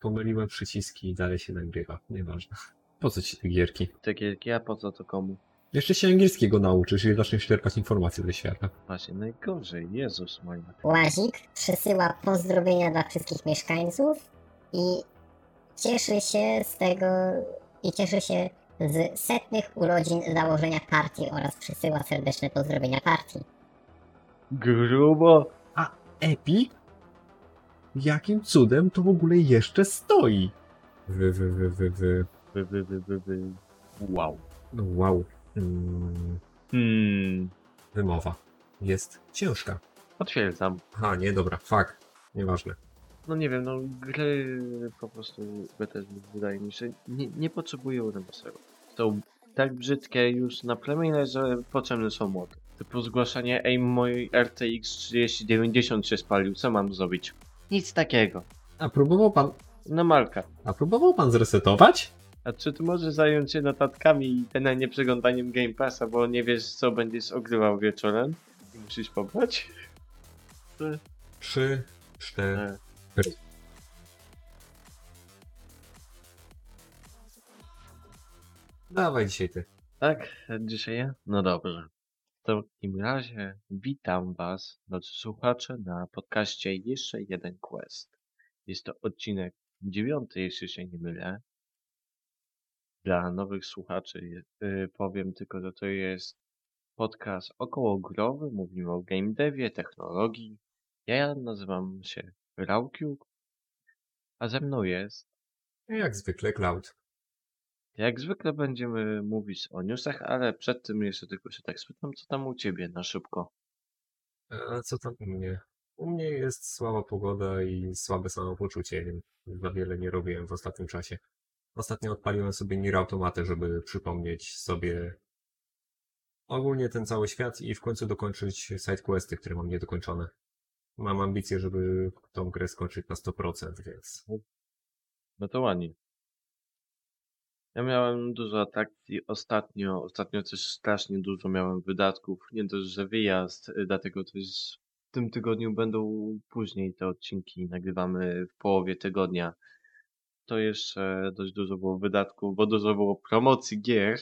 pomyliłem przyciski i dalej się nagrywa. Nieważne. Po co ci te gierki? Te gierki, a po co to komu? Jeszcze się angielskiego nauczysz i zaczniesz czerpać informacje ze świata. Właśnie najgorzej, Jezus mój. Łazik przesyła pozdrowienia dla wszystkich mieszkańców i cieszy się z tego i cieszy się z 100. urodzin założenia partii oraz przesyła serdeczne pozdrowienia partii. Grubo. A Epic? Jakim cudem to w ogóle jeszcze stoi? Wow. No wow. Wymowa jest ciężka. Potwierdzam. Aha, nie, dobra, fuck. Nieważne. No nie wiem, no gry po prostu Bethesda wydaje mi się nie potrzebują remasterów. Są tak brzydkie już na premierę, że potrzebne są mody. Typu zgłaszanie, ej, mój RTX 3090 się spalił, co mam zrobić? Nic takiego. A próbował pan... No Marka. A próbował pan zresetować? A czy ty możesz zająć się notatkami i ten nie przeglądaniem Game Passa, bo nie wiesz co będziesz ogrywał wieczorem? I musisz pobrać? 3, 4... Dawaj dzisiaj ty. Tak? Dzisiaj ja? No dobrze. To w takim razie witam was, drodzy słuchacze, na podcaście Jeszcze Jeden Quest. Jest to odcinek 9, jeśli się nie mylę. Dla nowych słuchaczy powiem tylko, że to jest podcast okołogrowy, mówimy o game devie, technologii. Ja nazywam się RaoQ, a ze mną jest... Jak zwykle Cloud. Jak zwykle będziemy mówić o newsach, ale przed tym jeszcze tylko się tak spytam, co tam u ciebie na szybko? A co tam u mnie? U mnie jest słaba pogoda i słabe samopoczucie, więc za wiele nie robiłem w ostatnim czasie. Ostatnio odpaliłem sobie Nier Automatę, żeby przypomnieć sobie ogólnie ten cały świat i w końcu dokończyć sidequesty, które mam niedokończone. Mam ambicję, żeby tą grę skończyć na 100%, więc... No to ładnie. Ja miałem dużo atrakcji ostatnio też strasznie dużo miałem wydatków, nie dość, że wyjazd, dlatego też w tym tygodniu będą później te odcinki, nagrywamy w połowie tygodnia. To jeszcze dość dużo było wydatków, bo dużo było promocji gier.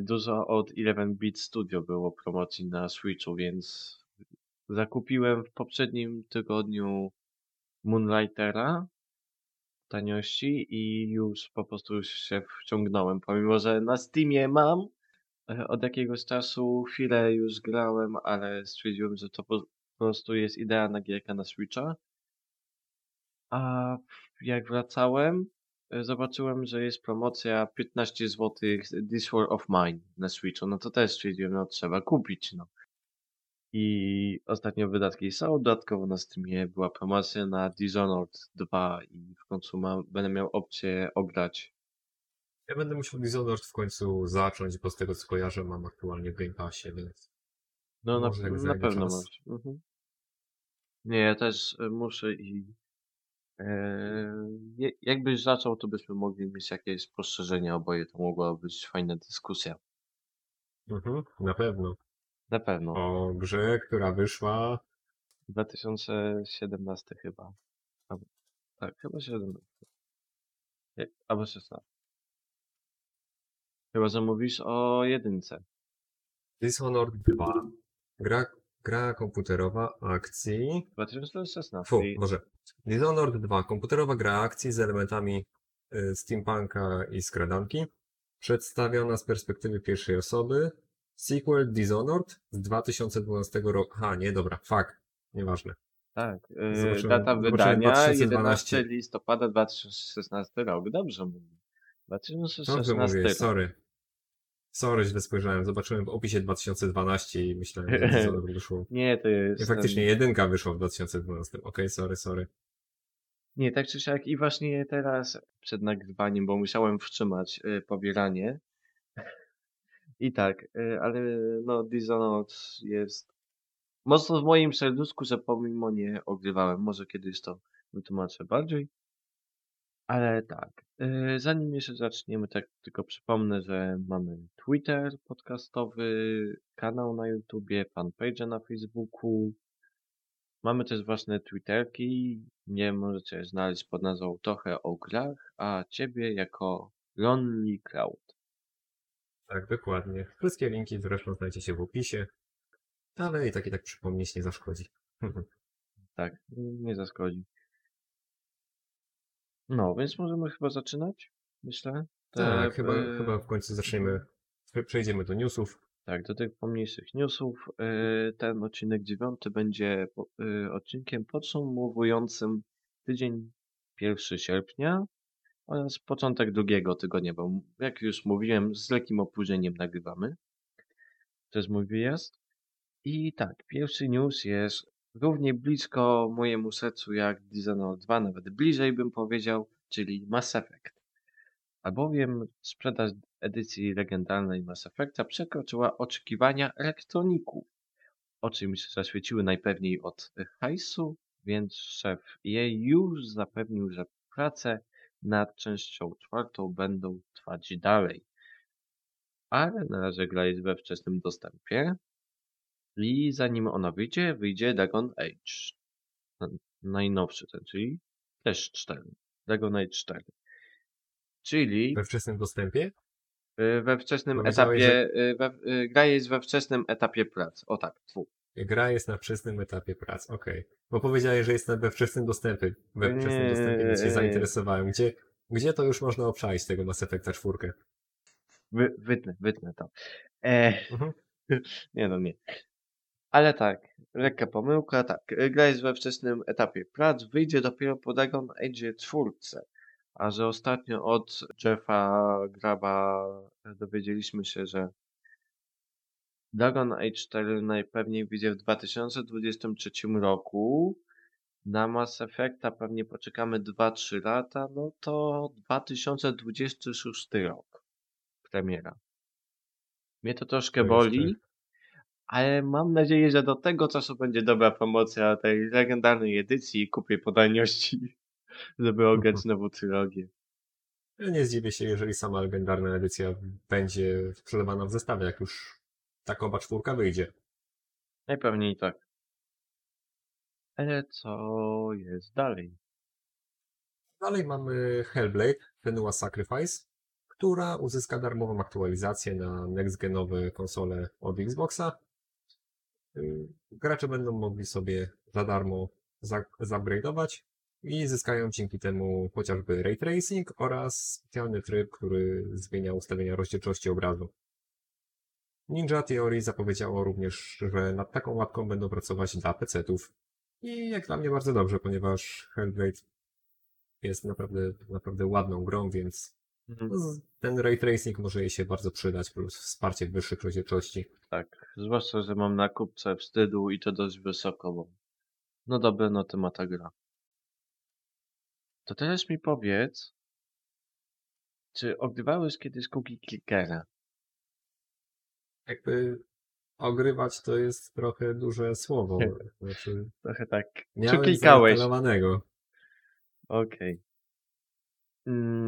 Dużo od 11-bit Studio było promocji na Switchu, więc zakupiłem w poprzednim tygodniu Moonlightera w taniości i już po prostu się wciągnąłem, pomimo że na Steamie mam od jakiegoś czasu chwilę już grałem, ale stwierdziłem, że to po prostu jest idealna gierka na Switcha. A jak wracałem, zobaczyłem, że jest promocja 15 zł This War of Mine na Switchu. No to też stwierdziłem, no trzeba kupić, no. I ostatnio wydatki są, dodatkowo na Steamie była promocja na Dishonored 2 i w końcu będę miał opcję ograć. Ja będę musiał Dishonored w końcu zacząć, bo z tego co kojarzę mam aktualnie w Game Passie, więc... No na pewno masz. Mhm. Nie, ja też muszę i... jakbyś zaczął, to byśmy mogli mieć jakieś spostrzeżenia oboje, to mogła być fajna dyskusja. Mhm, na pewno. Na pewno. O grze, która wyszła... 2017 chyba. Tak, chyba 17. Albo 16. Chyba, że mówisz o jedynce. Dishonored 2. Gra komputerowa akcji... 2016. Może. Dishonored 2. Komputerowa gra akcji z elementami steampunka i skradanki. Przedstawiona z perspektywy pierwszej osoby. Sequel Dishonored z 2012 roku. Aha, nie, dobra, fuck. Nieważne. Tak, data wydania 11 listopada 2016 rok. Dobrze mówię. 2016 rok. Dobrze mówię, sorry, źle spojrzałem. Zobaczyłem w opisie 2012 i myślałem, że Dishonored wyszło. Nie, to jest... I faktycznie jedynka wyszła w 2012. Okej, sorry. Nie, tak czy siak i właśnie teraz przed nagrywaniem, bo musiałem wstrzymać pobieranie. I tak, ale no Dishonored jest mocno w moim serduszku, że pomimo nie ogrywałem. Może kiedyś to wytłumaczę bardziej. Ale tak, zanim jeszcze zaczniemy, tak tylko przypomnę, że mamy Twitter podcastowy, kanał na YouTubie, fanpage'a na Facebooku, Mamy też własne Twitterki, nie możecie znaleźć pod nazwą Trochę o Grach, a ciebie jako Lonely Cloud. Tak, dokładnie. Wszystkie linki zresztą znajdziecie w opisie, ale i tak przypomnieć nie zaszkodzi. Tak, nie zaszkodzi. No, więc możemy chyba zaczynać, myślę. Tak, chyba w końcu zaczniemy, przejdziemy do newsów. Tak, do tych pomniejszych newsów. Ten odcinek 9 będzie odcinkiem podsumowującym tydzień 1 sierpnia oraz początek drugiego tygodnia, bo jak już mówiłem, z lekkim opóźnieniem nagrywamy. To jest mój wyjazd. I tak, pierwszy news jest równie blisko mojemu sercu jak Dishonored 2, nawet bliżej bym powiedział, czyli Mass Effect. Albowiem sprzedaż edycji legendarnej Mass Effecta przekroczyła oczekiwania elektroników, oczy mi się zaświeciły najpewniej od hajsu, więc szef EA już zapewnił, że prace nad częścią 4 będą trwać dalej. Ale na razie gra jest we wczesnym dostępie i zanim ona wyjdzie Dragon Age. Najnowszy ten, czyli też 4. Dragon Age 4. Czyli... We wczesnym dostępie? We wczesnym etapie... Że... gra jest we wczesnym etapie prac. O tak, twór. Gra jest na wczesnym etapie prac, okej. Okay. Bo powiedziałeś, że jest we wczesnym dostępie. We wczesnym dostępie, więc się zainteresowałem. Gdzie to już można obszaić tego Mass Effecta 4? Wytnę to. Nie no, nie. Ale tak, lekka pomyłka, tak. Gra jest we wczesnym etapie prac, wyjdzie dopiero po Dragon Age 4. A że ostatnio od Jeffa Gruba dowiedzieliśmy się, że Dragon Age 4 najpewniej wyjdzie w 2023 roku. Na Mass Effecta pewnie poczekamy 2-3 lata, no to 2026 rok premiera. Mnie to troszkę boli, ale mam nadzieję, że do tego czasu będzie dobra promocja tej legendarnej edycji i kupię podajności, żeby ograć nową trylogię. Ja nie zdziwię się, jeżeli sama legendarna edycja będzie sprzedawana w zestawie, jak już tak oba 4 wyjdzie. Najpewniej tak. Ale co jest dalej? Dalej mamy Hellblade, Senua Sacrifice, która uzyska darmową aktualizację na next-genowe konsole od Xboxa. Gracze będą mogli sobie za darmo zupgrade'ować i zyskają dzięki temu chociażby ray tracing oraz specjalny tryb, który zmienia ustawienia rozdzielczości obrazu. Ninja Theory zapowiedziało również, że nad taką łatką będą pracować dla PC-ów. I jak dla mnie bardzo dobrze, ponieważ Hellblade jest naprawdę ładną grą, więc ten ray tracing może jej się bardzo przydać, plus wsparcie wyższych rozdzielczości. Tak, zwłaszcza, że mam na kupce wstydu i to dość wysoko, bo no dobra, no temat ta gra. To teraz mi powiedz, czy ogrywałeś kiedyś Cookie Clickera? Jakby ogrywać to jest trochę duże słowo. Znaczy, trochę tak. Czy klikałeś? Okej.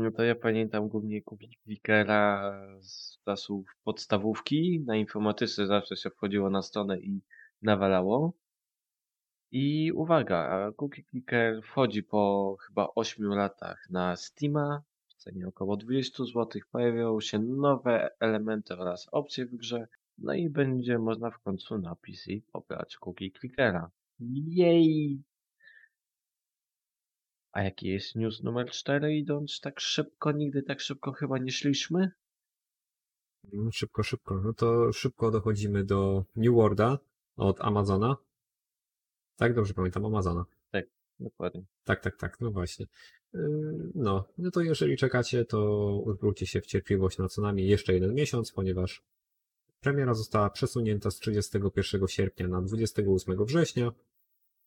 No to ja pamiętam głównie Cookie Clickera z czasów podstawówki. Na informatyce zawsze się wchodziło na stronę i nawalało. I uwaga, Cookie Clicker wchodzi po chyba 8 latach na Steama, w cenie około 20 zł, pojawią się nowe elementy oraz opcje w grze, no i będzie można w końcu na PC pobrać Cookie Clickera. Jej! A jaki jest news numer 4 idąc tak szybko? Nigdy tak szybko chyba nie szliśmy? Szybko. No to szybko dochodzimy do New Worlda od Amazona. Tak, dobrze pamiętam, Amazona. Tak, dokładnie. Tak, no właśnie. No to jeżeli czekacie, to odwróćcie się w cierpliwość na co najmniej jeszcze 1 miesiąc, ponieważ premiera została przesunięta z 31 sierpnia na 28 września.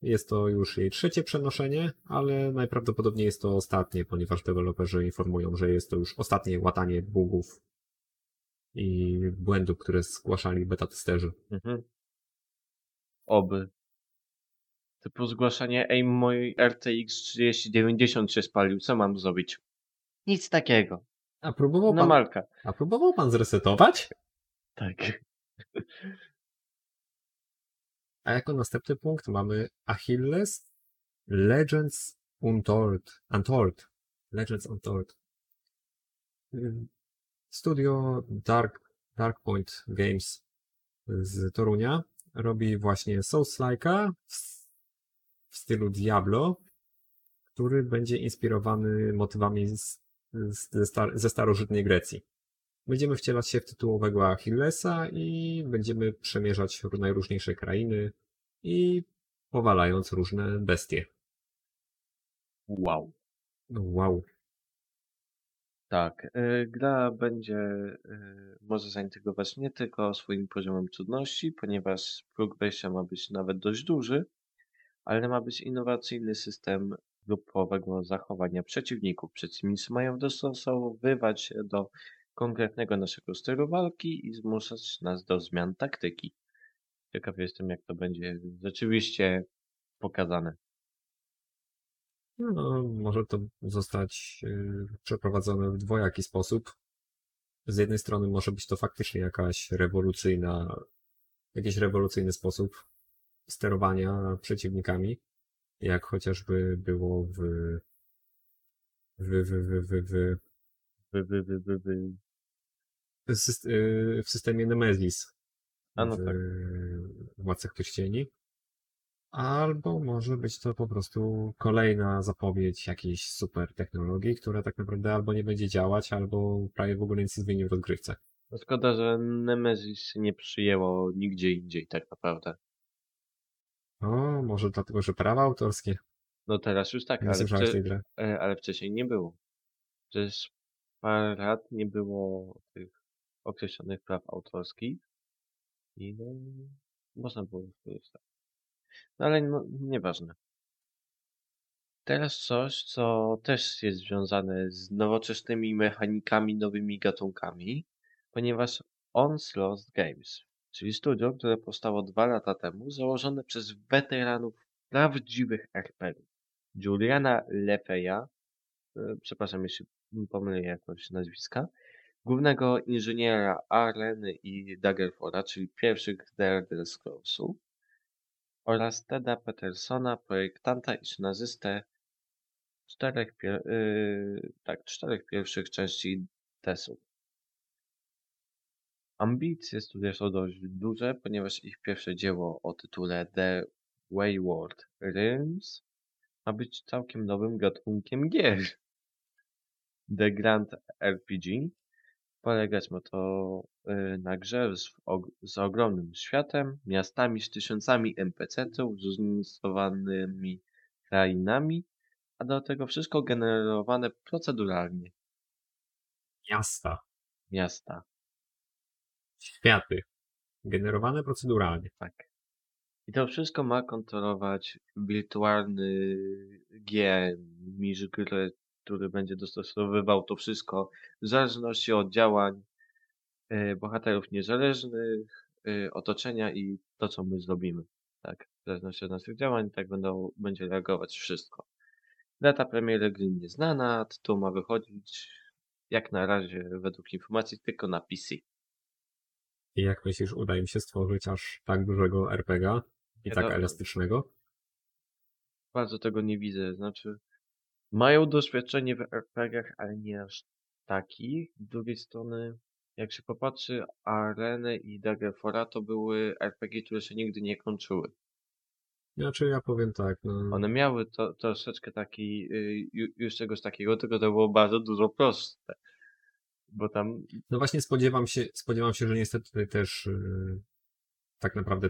Jest to już jej 3 przenoszenie, ale najprawdopodobniej jest to ostatnie, ponieważ deweloperzy informują, że jest to już ostatnie łatanie bugów i błędów, które zgłaszali beta-testerzy. Oby. Typu zgłaszanie, ej, mój RTX 3090 się spalił, co mam zrobić? Nic takiego. A próbował pan zresetować? Tak. A jako następny punkt mamy Achilles Legends Untold. Legends Untold. Studio Dark Point Games z Torunia robi właśnie Souls-like'a w stylu Diablo, który będzie inspirowany motywami ze starożytnej Grecji. Będziemy wcielać się w tytułowego Achillesa i będziemy przemierzać najróżniejsze krainy i powalając różne bestie. Wow. Tak, gra będzie może zainteresować nie tylko swoim poziomem trudności, ponieważ próg wejścia ma być nawet dość duży, ale ma być innowacyjny system grupowego zachowania przeciwników. Przeciwnicy mają dostosowywać się do konkretnego naszego stylu walki i zmuszać nas do zmian taktyki. Ciekaw jestem, jak to będzie rzeczywiście pokazane. No, może to zostać przeprowadzone w dwojaki sposób. Z jednej strony może być to faktycznie jakiś rewolucyjny sposób sterowania przeciwnikami, jak chociażby było w systemie Nemesis. Tak. Władcach Pierścieni. Albo może być to po prostu kolejna zapowiedź jakiejś super technologii, która tak naprawdę albo nie będzie działać, albo prawie w ogóle nic nie zmieni w odgrywce. Szkoda, że Nemesis nie przyjęło nigdzie indziej tak naprawdę. O, może dlatego, że prawa autorskie. No teraz już tak, ale wcześniej nie było. Przecież parę lat nie było tych określonych praw autorskich i no, można było skorzystać. No ale no, nieważne. Teraz coś, co też jest związane z nowoczesnymi mechanikami, nowymi gatunkami, ponieważ One Lost Games, czyli studio, które powstało 2 lata temu, założone przez weteranów prawdziwych RPGów. Juliana Lefeya, przepraszam jeśli pomylę jakoś nazwiska, głównego inżyniera Arleny i Daggerforda, czyli pierwszych Elder Scrollsów, oraz Teda Petersona, projektanta i scenarzystę czterech pierwszych części TES-u. Ambicje studia są dość duże, ponieważ ich pierwsze dzieło o tytule The Wayward Realms ma być całkiem nowym gatunkiem gier. The Grand RPG. Polegać ma to na grze z ogromnym światem, miastami z tysiącami NPC-ów, z zróżnicowanymi krainami, a do tego wszystko generowane proceduralnie. Miasta. Światy. Generowane proceduralnie. Tak. I to wszystko ma kontrolować wirtualny GM, który będzie dostosowywał to wszystko w zależności od działań bohaterów niezależnych, otoczenia i to, co my zrobimy. Tak, w zależności od naszych działań, tak będzie reagować wszystko. Data premiery gry nieznana, tytuł ma wychodzić jak na razie według informacji tylko na PC. I jak myślisz, uda im się stworzyć aż tak dużego RPGa i tak elastycznego? Bardzo tego nie widzę, znaczy mają doświadczenie w RPGach, ale nie aż takich. Z drugiej strony, jak się popatrzy, Arenę i Daggerforda to były RPG, które się nigdy nie kończyły. Znaczy ja powiem tak. No. One miały troszeczkę taki, już czegoś takiego, tylko to było bardzo dużo proste. Bo tam... No właśnie spodziewam się, że niestety też tak naprawdę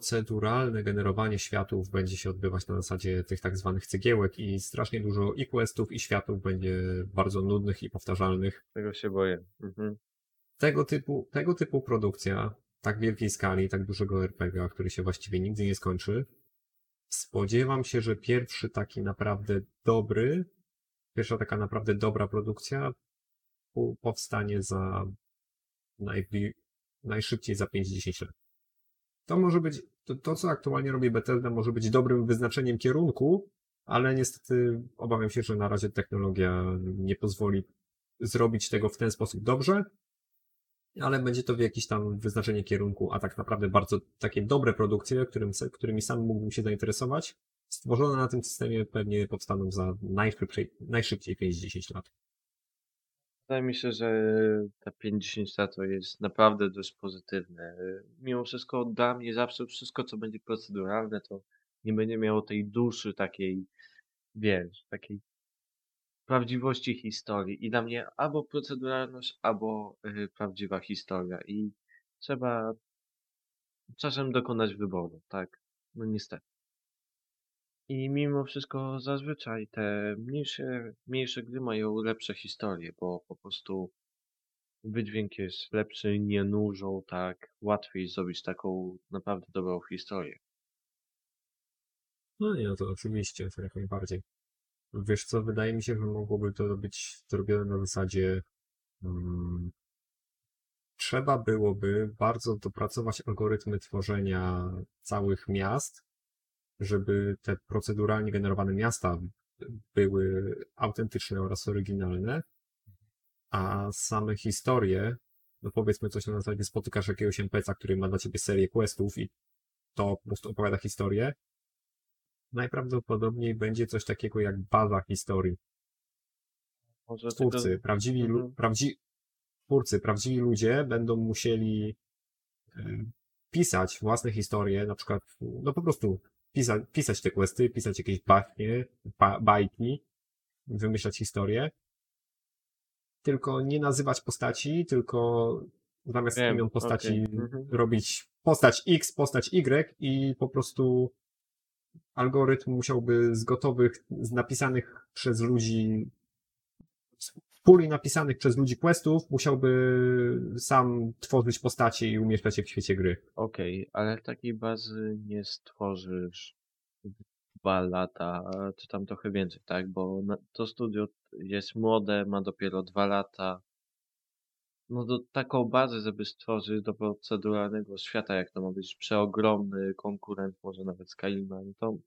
proceduralne generowanie światów będzie się odbywać na zasadzie tych tak zwanych cegiełek i strasznie dużo i questów, i światów będzie bardzo nudnych i powtarzalnych. Tego się boję. Mhm. Tego typu produkcja tak wielkiej skali, tak dużego RPGa, który się właściwie nigdy nie skończy, spodziewam się, że pierwsza taka naprawdę dobra produkcja powstanie najszybciej za 5-10 lat. To może być, to co aktualnie robi Bethesda, może być dobrym wyznaczeniem kierunku, ale niestety obawiam się, że na razie technologia nie pozwoli zrobić tego w ten sposób dobrze, ale będzie to w jakieś tam wyznaczenie kierunku, a tak naprawdę bardzo takie dobre produkcje, którymi sam mógłbym się zainteresować, stworzone na tym systemie pewnie powstaną za najszybciej 5-10 lat. Wydaje mi się, że ta 5-10 lat to jest naprawdę dość pozytywne. Mimo wszystko dla mnie zawsze wszystko, co będzie proceduralne, to nie będzie miało tej duszy takiej, wiesz, takiej prawdziwości historii. I dla mnie albo proceduralność, albo prawdziwa historia. I trzeba czasem dokonać wyboru, tak? No niestety. I mimo wszystko zazwyczaj te mniejsze gry mają lepsze historie, bo po prostu wydźwięk jest lepszy, nie nużą, tak? Łatwiej zrobić taką naprawdę dobrą historię. No nie, no to oczywiście, to jak najbardziej. Wiesz co, wydaje mi się, że mogłoby to być zrobione na zasadzie trzeba byłoby bardzo dopracować algorytmy tworzenia całych miast, żeby te proceduralnie generowane miasta były autentyczne oraz oryginalne, a same historie, no powiedzmy coś na zasadzie spotykasz jakiegoś NPC-a, który ma dla ciebie serię questów i to po prostu opowiada historię. Najprawdopodobniej będzie coś takiego jak baza historii. Może twórcy, tylko... prawdziwi ludzie będą musieli pisać własne historie, na przykład, no po prostu pisać te questy, pisać jakieś bajki, wymyślać historie. Tylko nie nazywać postaci, tylko zamiast imion postaci robić postać X, postać Y i po prostu algorytm musiałby z gotowych, napisanych przez ludzi questów, musiałby sam tworzyć postacie i umieszczać je w świecie gry. Okej, ale takiej bazy nie stworzysz 2 lata, czy tam trochę więcej, tak? Bo to studio jest młode, ma dopiero 2 lata. No to taką bazę, żeby stworzyć do proceduralnego świata, jak to ma być przeogromny konkurent, może nawet Skyrima, no to...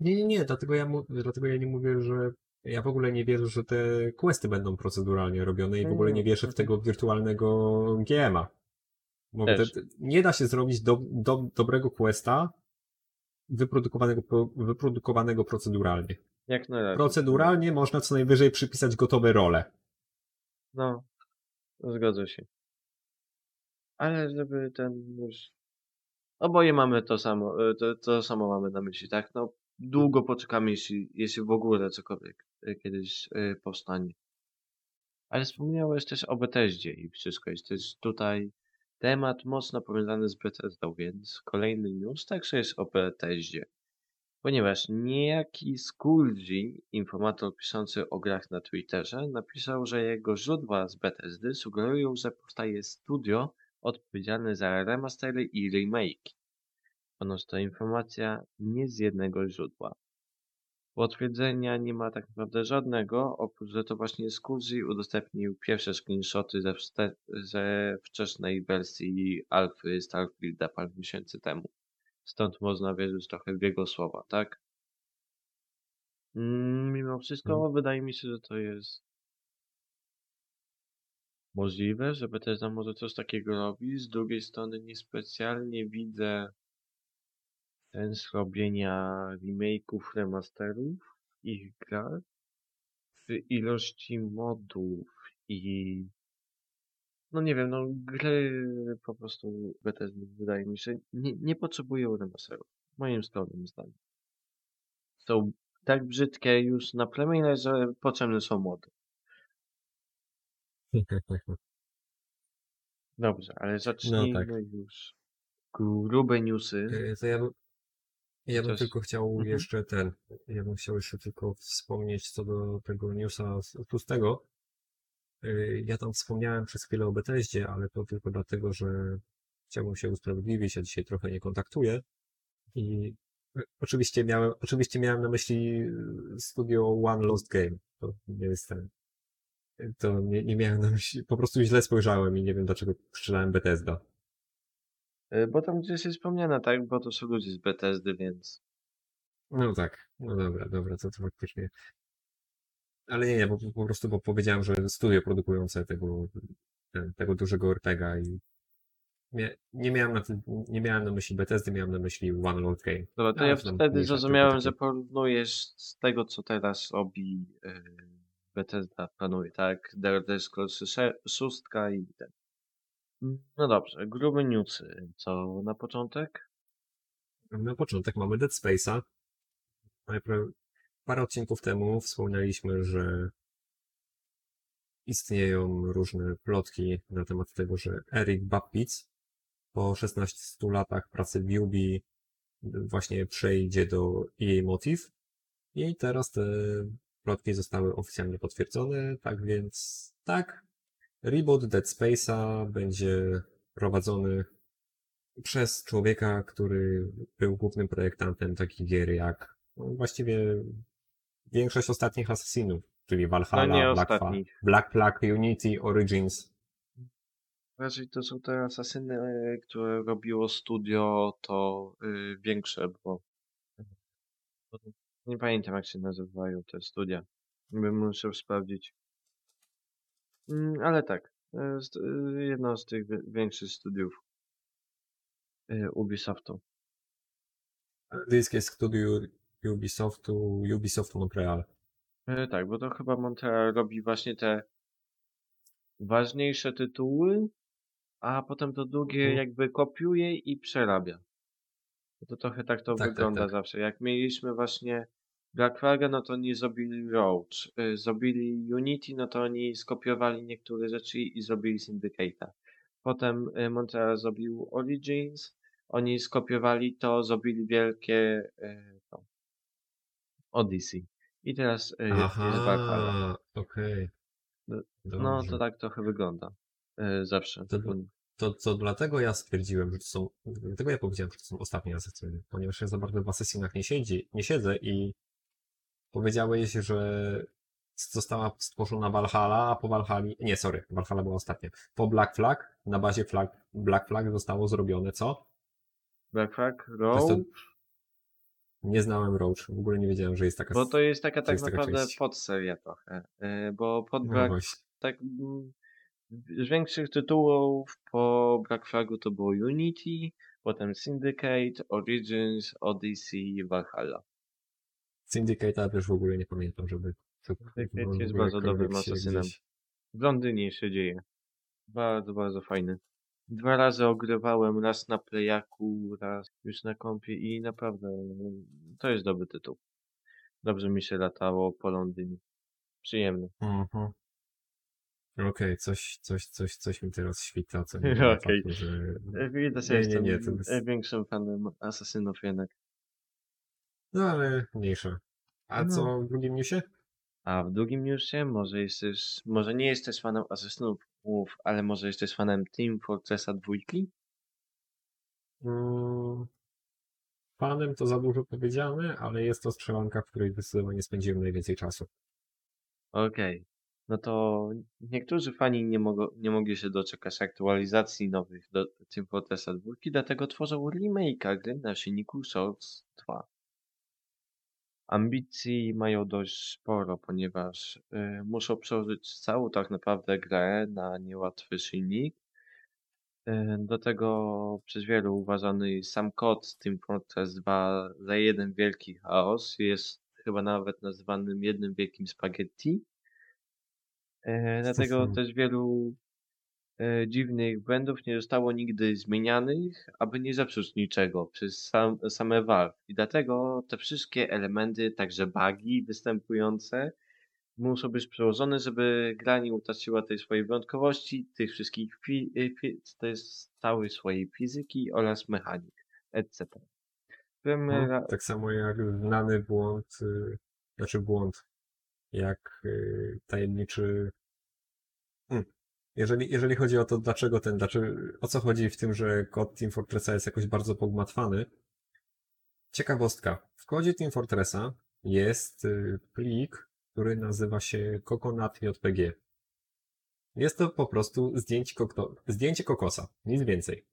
Nie, dlatego ja nie mówię, że ja w ogóle nie wierzę, że te questy będą proceduralnie robione i w ogóle nie wierzę w tego wirtualnego GM-a. Nie da się zrobić dobrego questa wyprodukowanego proceduralnie. Jak na razie. Proceduralnie można co najwyżej przypisać gotowe role. No, zgadza się. Ale żeby ten już... Oboje mamy to samo mamy na myśli, tak? No, długo poczekamy, jeśli w ogóle cokolwiek kiedyś powstanie. Ale wspomniałeś też o Bethesdzie i wszystko. Jest też tutaj temat mocno powiązany z Bethesdą, więc kolejny news także jest o Bethesdzie. Ponieważ niejaki Skulzi, informator piszący o grach na Twitterze, napisał, że jego źródła z Bethesdy sugerują, że powstaje studio odpowiedzialne za remastery i remake. Ponoć to informacja nie z jednego źródła. Potwierdzenia nie ma tak naprawdę żadnego, oprócz że to właśnie Skulzi udostępnił pierwsze screenshoty ze wczesnej wersji alfy Starfielda parę miesięcy temu. Stąd można wierzyć trochę w jego słowa, tak? Mimo wszystko wydaje mi się, że to jest możliwe, że Bethesda może coś takiego robić. Z drugiej strony niespecjalnie widzę sens robienia remake'ów, remasterów ich gra w ilości modów i no nie wiem, no gry po prostu Bethesda wydaje mi się nie potrzebują remasterów, moim zdaniem. Są tak brzydkie już na premierę, że potrzebne są mody. Dobrze, ale zacznijmy już grube newsy. To ja bym tylko chciał jeszcze ja bym chciał jeszcze tylko wspomnieć co do tego newsa z pustego. Ja tam wspomniałem przez chwilę o Bethesdzie, ale to tylko dlatego, że chciałbym się usprawiedliwić, ja dzisiaj trochę nie kontaktuję i oczywiście miałem na myśli studio One Lost Game, to nie jest ten, to nie miałem na myśli, po prostu źle spojrzałem i nie wiem dlaczego przeczytałem Bethesda. Bo tam gdzieś jest wspomniana, tak, bo to są ludzie z Bethesdy, więc... No tak, no dobra, to faktycznie... Ale nie, po prostu bo powiedziałem, że studio produkujące tego dużego RPGa i nie miałem na myśli Bethesdy, miałem na myśli One Lost Games. Dobra, to ja wtedy zrozumiałem, że porównujesz z tego, co teraz robi Bethesda planuje, tak? Elder Scrolls 6 i ten. No dobrze, grube newsy. Co na początek? Na początek mamy Dead Space'a. Parę odcinków temu wspomnieliśmy, że istnieją różne plotki na temat tego, że Eric Babbitt po 16 latach pracy w Ubi właśnie przejdzie do EA Motive i teraz te plotki zostały oficjalnie potwierdzone, tak więc tak, reboot Dead Space'a będzie prowadzony przez człowieka, który był głównym projektantem takich gier jak właściwie większość ostatnich Assassinów, czyli Valhalla, Black Flag, Unity, Origins. Raczej to są te Assassiny, które robiło studio, to większe, bo nie pamiętam jak się nazywają te studia. Muszę sprawdzić. Ale tak, jedno z tych większych studiów Ubisoftu. Angliczne studio Ubisoft Montreal. Tak, bo to chyba Montreal robi właśnie te ważniejsze tytuły, a potem to drugie jakby kopiuje i przerabia. To trochę tak to wygląda tak. Zawsze. Jak mieliśmy właśnie Black Flaga, no to oni zrobili Roach, zrobili Unity, no to oni skopiowali niektóre rzeczy i zrobili Syndicate'a. Potem Montreal zrobił Origins, oni skopiowali to, zrobili wielkie Odyssey. I teraz jest Valhalla. Okej. Okay. No to tak trochę wygląda. Zawsze. To dlatego ja stwierdziłem, że to są. Dlatego ja powiedziałem, że to są ostatnie Assassiny, ponieważ ja za bardzo w Assassinach nie siedzę i powiedziałeś, że została stworzona Valhalla, a po Valhalli. Nie, sorry, Valhalla była ostatnia. Po Black Flag, na bazie Black Flag zostało zrobione co? Black Flag, Roach. Nie znałem Roach, w ogóle nie wiedziałem, że jest taka. Bo to jest taka tak naprawdę podseria trochę, bo pod Black tak z większych tytułów po Black Flagu to było Unity, potem Syndicate, Origins, Odyssey, Valhalla. Syndicate'a też w ogóle nie pamiętam, żeby. Syndicate jest bardzo dobrym asasynem. W Londynie się dzieje. Bardzo, bardzo fajny. 2 razy ogrywałem, raz na playaku, raz już na kompie i naprawdę to jest dobry tytuł. Dobrze mi się latało po Londynie. Przyjemny. Mhm. Okej, coś mi teraz świta, co nie wiem. Okej. Widać, ja jestem większym fanem Assassinów jednak. No ale mniejsza. A co w drugim newsie? A w drugim newsie może nie jesteś fanem Assassinów, ale może jesteś fanem Team Fortressa 2? Fanem to za dużo powiedziane, ale jest to strzelanka, w której zdecydowanie spędziłem najwięcej czasu. Okej. No to niektórzy fani nie mogli się doczekać aktualizacji nowych do Team Fortressa 2, dlatego tworzą remake'a gry na silniku Source 2. Ambicji mają dość sporo, ponieważ muszą przełożyć całą tak naprawdę grę na niełatwy silnik. Do tego przez wielu uważany sam kod Team Fortress 2 za jeden wielki chaos. Jest chyba nawet nazywanym jednym wielkim spaghetti. Dlatego też wielu dziwnych błędów nie zostało nigdy zmienianych, aby nie zepsuć niczego przez same Valve. I dlatego te wszystkie elementy, także bugi występujące, muszą być przełożone, żeby gra nie utraciła tej swojej wyjątkowości, tych wszystkich całej swojej fizyki oraz mechanik, etc. Tak samo jak znany tajemniczy. Jeżeli chodzi o to, o co chodzi w tym, że kod Team Fortressa jest jakoś bardzo pogmatwany. Ciekawostka. W kodzie Team Fortressa jest plik, który nazywa się coconut.jpg. Jest to po prostu zdjęcie kokosa, nic więcej.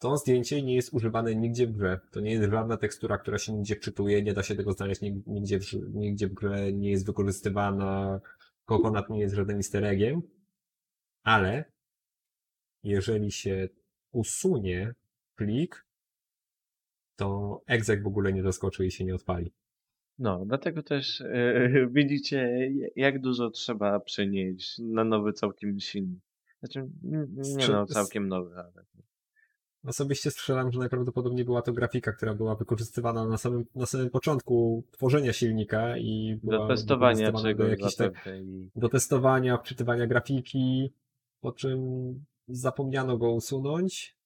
to zdjęcie nie jest używane nigdzie w grze. To nie jest żadna tekstura, która się nigdzie wczytuje, nie da się tego znaleźć nigdzie w grze, nie jest wykorzystywana, Coconut nie jest żadnym easter eggiem, ale jeżeli się usunie plik, to exec w ogóle nie doskoczy i się nie odpali. No, dlatego też widzicie, jak dużo trzeba przenieść na nowy całkiem silnik. Znaczy, całkiem nowy, ale... Osobiście strzelam, że najprawdopodobniej była to grafika, która była wykorzystywana na samym początku tworzenia silnika i była do testowania, wczytywania grafiki, po czym zapomniano go usunąć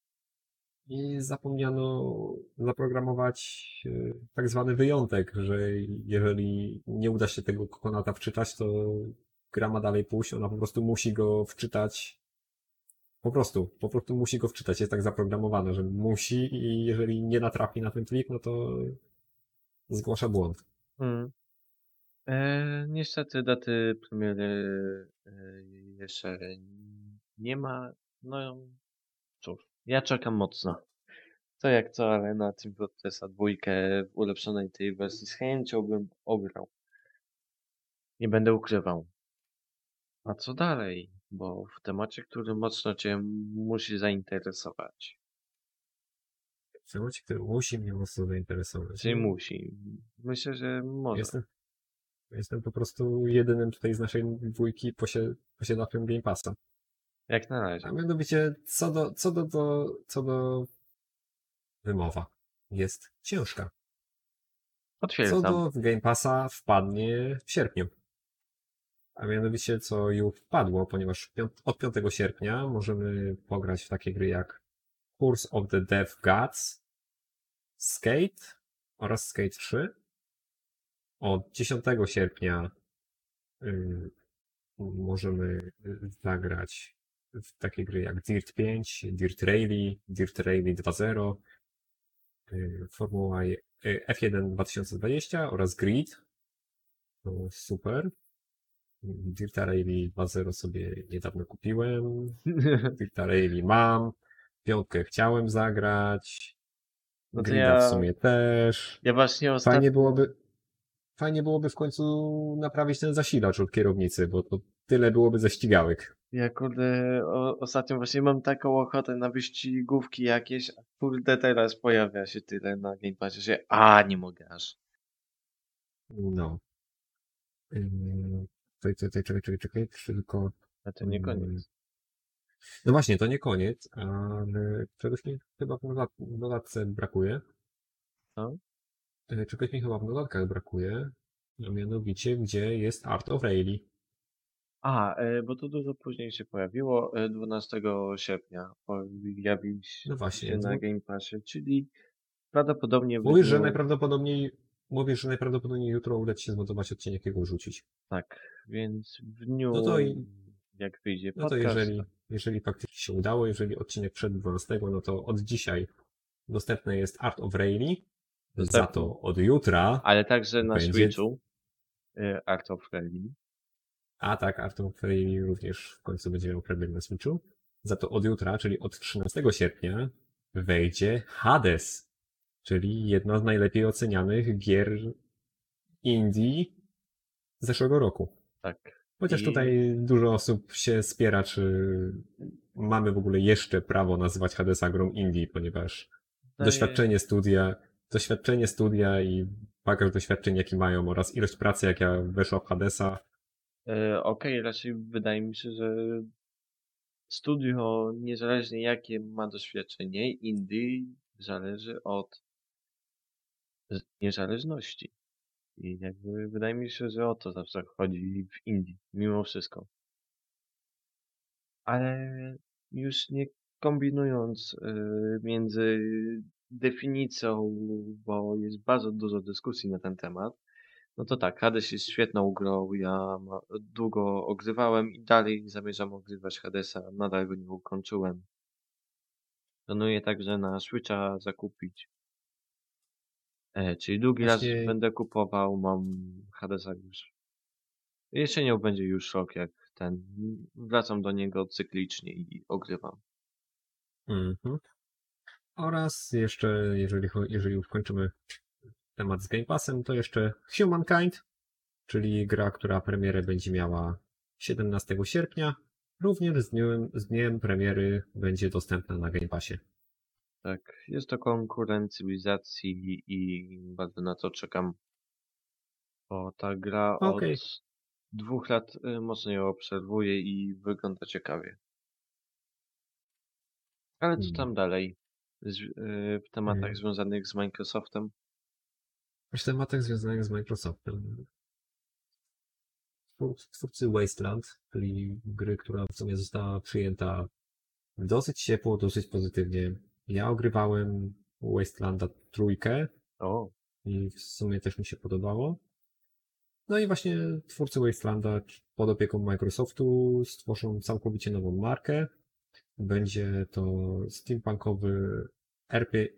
i zapomniano zaprogramować tak zwany wyjątek, że jeżeli nie uda się tego Coconuta wczytać, to gra ma dalej pójść, ona po prostu musi go wczytać. Po prostu musi go wczytać, jest tak zaprogramowane, że musi i jeżeli nie natrafi na ten plik, no to zgłasza błąd. Niestety daty premiery jeszcze nie ma, no cóż, ja czekam mocno. To jak co, ale na Team Fortressa 2 w ulepszonej tej wersji z chęcią bym ograł. Nie będę ukrywał. A co dalej? Bo w temacie, który mocno cię musi zainteresować. W temacie, który musi mnie mocno zainteresować. Czyli musi. Myślę, że może. Jestem po prostu jedynym tutaj z naszej dwójki posiadaczem Game Passa. Jak na razie. A mianowicie co do wymowa jest ciężka. Otwieram. Co do Game Passa wpadnie w sierpniu. A mianowicie, co już wpadło, ponieważ od 5 sierpnia możemy pograć w takie gry jak Curse of the Death Gods, Skate oraz Skate 3. Od 10 sierpnia możemy zagrać w takie gry jak Dirt 5, Dirt Rally 2.0, Formuła F1 2020 oraz Grid. To super. Dirt Rally 2.0 sobie niedawno kupiłem, Dirt Rally mam, 5 chciałem zagrać, no Grida w sumie też. Ja właśnie fajnie byłoby w końcu naprawić ten zasilacz od kierownicy, bo to tyle byłoby ze ścigałek. Ja kurde, ostatnio właśnie mam taką ochotę na wyścigówki jakieś, a kurde teraz pojawia się tyle na Game Passie, że nie mogę aż. No. Czekaj, tylko... A to nie koniec. No właśnie, to nie koniec, ale czegoś mi chyba w dodatce brakuje. Co? Czegoś mi chyba w dodatkach brakuje, a mianowicie, gdzie jest Art of Rally. Bo to dużo później się pojawiło, 12 sierpnia pojawił się na Game Passie, czyli prawdopodobnie... Mówisz, że najprawdopodobniej jutro uda ci się zmontować odcinek i go rzucić. Tak, więc w dniu, jak wyjdzie podcast... No to jeżeli faktycznie się udało, jeżeli odcinek przed 12, no to od dzisiaj dostępny jest Art of Rally, za to od jutra... Ale także na Switchu Art of Rally. A tak, Art of Rally również w końcu będzie miał premier na Switchu. Za to od jutra, czyli od 13 sierpnia wejdzie Hades. Czyli jedna z najlepiej ocenianych gier indie zeszłego roku. Tak. Chociaż tutaj dużo osób się spiera, czy mamy w ogóle jeszcze prawo nazywać Hadesa grą indie, ponieważ doświadczenie studia i bagaż doświadczeń, jaki mają oraz ilość pracy, jaka weszła w Hadesa. Raczej wydaje mi się, że studio, niezależnie jakie ma doświadczenie indie, zależy od niezależności. I jakby wydaje mi się, że o to zawsze chodzi w Indii, mimo wszystko. Ale już nie kombinując między definicją, bo jest bardzo dużo dyskusji na ten temat, no to tak, Hades jest świetną grą, ja długo ogrywałem i dalej zamierzam ogrywać Hadesa, nadal go nie ukończyłem. Planuję także na Switcha zakupić. Czyli drugi raz będę kupował, mam Hadesa już. Jesienią będzie już rok jak ten. Wracam do niego cyklicznie i ogrywam. Oraz jeszcze, jeżeli już kończymy temat z Game Passem, to jeszcze Humankind, czyli gra, która premierę będzie miała 17 sierpnia. Również z dniem premiery będzie dostępna na Game Passie. Tak, jest to konkurent cywilizacji i bardzo na to czekam. Bo ta gra od 2 lat mocno ją obserwuję i wygląda ciekawie. Ale co tam dalej? W tematach związanych z Microsoftem? W tematach związanych z Microsoftem. Twórcy Wasteland, czyli gry, która w sumie została przyjęta dosyć ciepło, dosyć pozytywnie. Ja ogrywałem Wastelanda 3 i w sumie też mi się podobało. No i właśnie twórcy Wastelanda pod opieką Microsoftu stworzą całkowicie nową markę. Będzie to steampunkowy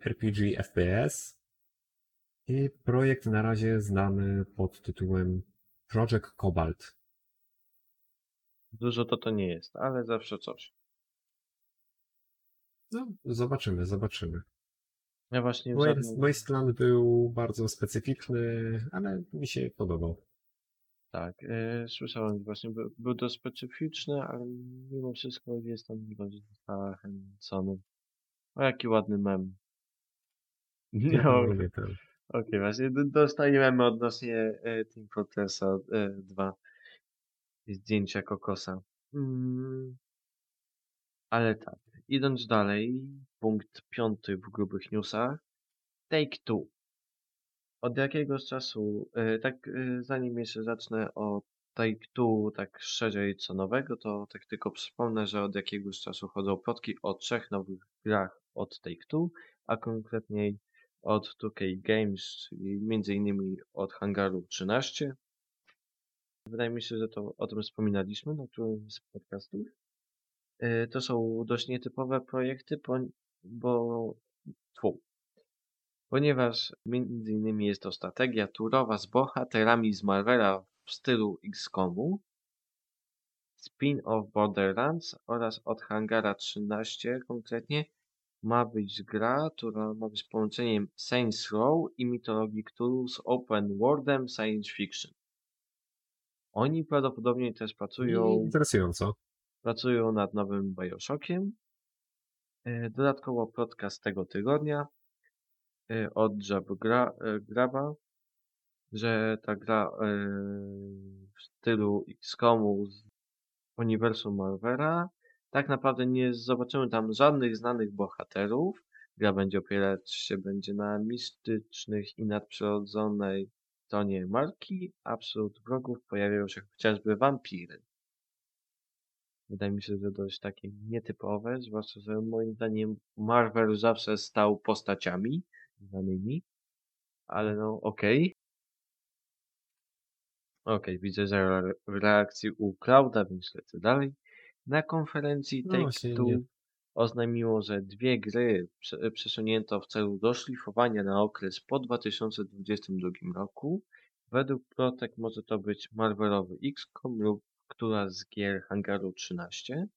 RPG FPS i projekt na razie znany pod tytułem Project Cobalt. Dużo to nie jest, ale zawsze coś. No, zobaczymy. Ja właśnie Wasteland był bardzo specyficzny, ale mi się podobał. Tak, słyszałem, że właśnie był to specyficzny, ale mimo wszystko jestem bardzo zachęcony. O, jaki ładny mem. No, lubię to. Okej, właśnie dostajemy odnośnie Team Fortressa 2 zdjęcia kokosa. Ale tak, idąc dalej, punkt 5 w grubych newsach, Take-Two. Od jakiegoś czasu, zanim jeszcze zacznę o Take-Two tak szerzej co nowego, to tak tylko przypomnę, że od jakiegoś czasu chodzą plotki o 3 nowych grach od Take-Two, a konkretniej od 2K Games, czyli m.in. od Hangaru 13. Wydaje mi się, że to o tym wspominaliśmy na którymś z podcastów. To są dość nietypowe projekty, ponieważ m.in. jest to strategia turowa z bohaterami z Marvela w stylu XCOM-u, spin-off Borderlands oraz od Hangara 13 konkretnie ma być gra, która ma być połączeniem Saints Row i mitologii Cthulhu z open worldem science fiction. Oni prawdopodobnie też pracują nad nowym Bioshockiem. Dodatkowo plotka z tego tygodnia od Jeff Gruba, że ta gra w stylu XCOM-u z uniwersum Marvela. Tak naprawdę nie zobaczymy tam żadnych znanych bohaterów. Gra będzie opierać się na mistycznych i nadprzyrodzonej stronie marki, a wśród wrogów pojawiają się chociażby wampiry. Wydaje mi się, że dość takie nietypowe, zwłaszcza, że moim zdaniem Marvel zawsze stał postaciami znanymi, ale no okej, widzę zero reakcji u Clouda, więc lecę dalej. Na konferencji Take-Two oznajmiło, że 2 gry przesunięto w celu doszlifowania na okres po 2022 roku. Według plotek może to być Marvelowy XCOM lub która z gier Hangaru 13.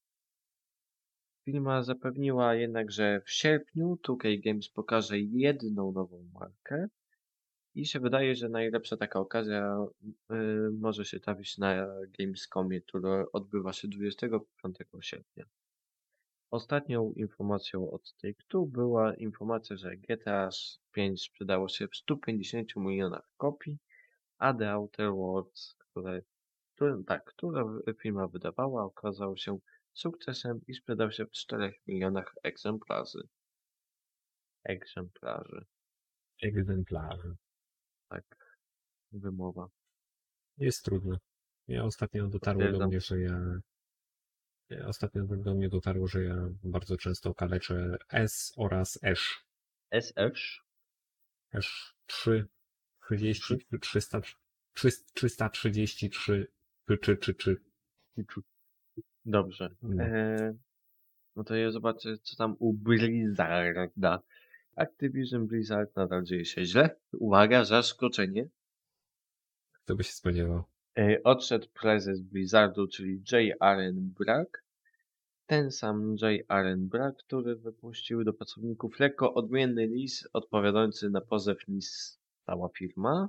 Firma zapewniła jednak, że w sierpniu 2K Games pokaże jedną nową markę i się wydaje, że najlepsza taka okazja może się trafić na Gamescomie, który odbywa się 25 sierpnia. Ostatnią informacją od Take-Two była informacja, że GTA 5 sprzedało się w 150 milionach kopii, a The Outer Worlds, która firma wydawała, okazał się sukcesem i sprzedał się w 4 milionach egzemplarzy. Tak, wymowa. Jest trudna. Ostatnio do mnie dotarło, że ja bardzo często kaleczę S oraz Esz. S-Esz? Esz 3, 30, 300, 333 Dobrze. No to ja zobaczę, co tam u Blizzarda. Activision Blizzard nadal dzieje się źle. Uwaga, zaskoczenie. Kto by się spodziewał? Odszedł prezes Blizzardu, czyli J.R.N. Bragg. ten sam J.R. Bra, który wypuścił do pracowników lekko odmienny list odpowiadający na pozew list stała firma.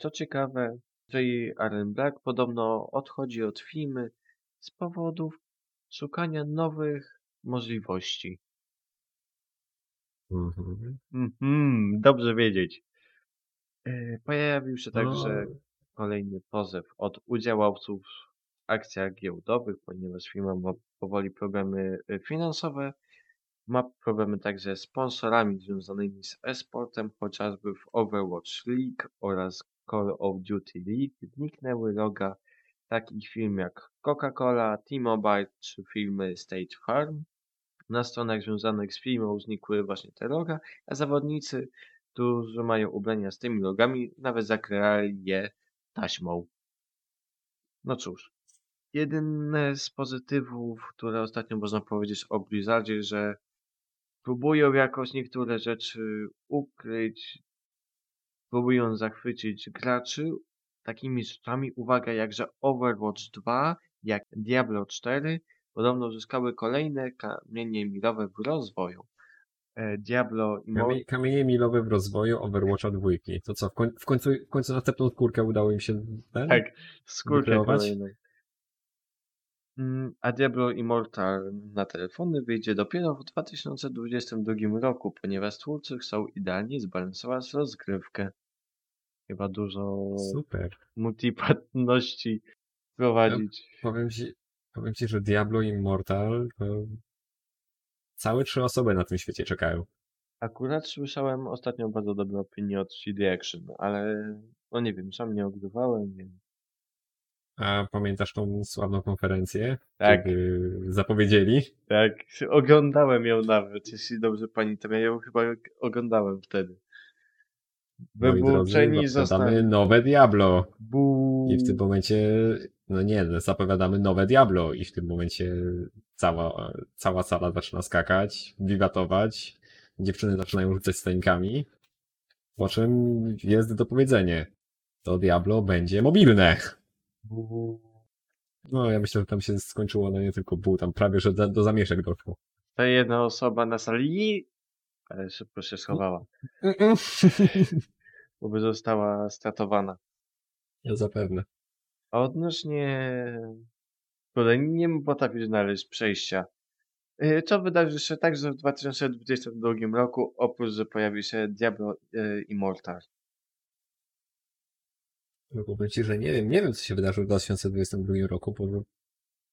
Co ciekawe, J.R. Bra podobno odchodzi od firmy z powodów szukania nowych możliwości. Dobrze wiedzieć. Pojawił się także kolejny pozew od udziałowców w akcjach giełdowych, ponieważ firma ma powoli problemy finansowe. Ma problemy także z sponsorami związanymi z e-sportem, chociażby w Overwatch League oraz Call of Duty League zniknęły loga takich firm jak Coca-Cola, T-Mobile czy firmy State Farm. Na stronach związanych z firmą znikły właśnie te loga, a zawodnicy, którzy mają ubrania z tymi logami, nawet zakryli je taśmą. No cóż, jedyne z pozytywów, które ostatnio można powiedzieć o Blizzardzie, że próbują jakoś niektóre rzeczy ukryć, próbują zachwycić graczy takimi rzeczami, uwaga, jak że Overwatch 2, jak Diablo 4, podobno uzyskały kolejne kamienie milowe w rozwoju. Diablo i kamienie milowe w rozwoju Overwatcha 2. To co, w końcu następną skórkę udało im się tak, skórkę kolejnej. A Diablo Immortal na telefony wyjdzie dopiero w 2022 roku, ponieważ twórcy chcą idealnie zbalansować rozgrywkę. Chyba dużo multipłatności prowadzić. Ja powiem ci, że Diablo Immortal to całe 3 osoby na tym świecie czekają. Akurat słyszałem ostatnio bardzo dobre opinie od CD Action, ale no nie wiem, sam nie ogrywałem. A pamiętasz tą sławną konferencję? Tak. Kiedy zapowiedzieli? Tak, oglądałem ją nawet, jeśli dobrze pamiętam. Ja ją chyba oglądałem wtedy. Wybuczeni zapowiadamy nowe Diablo. I w tym momencie, zapowiadamy nowe Diablo i w tym momencie cała sala zaczyna skakać, wiwatować, dziewczyny zaczynają rzucać stańkami, po czym jest dopowiedzenie. To Diablo będzie mobilne. No ja myślę, że tam się skończyło, nie tylko tam prawie, że do zamieszek doszło. Ta jedna osoba na sali, ale szybko się schowała. Bo by została stratowana. Ja zapewne. A odnośnie nie ma potrafić znaleźć przejścia. Co wydarzy się także w 2022 roku, oprócz, że pojawi się Diablo Immortal. No powiem ci, że nie wiem co się wydarzy w 2022 roku, bo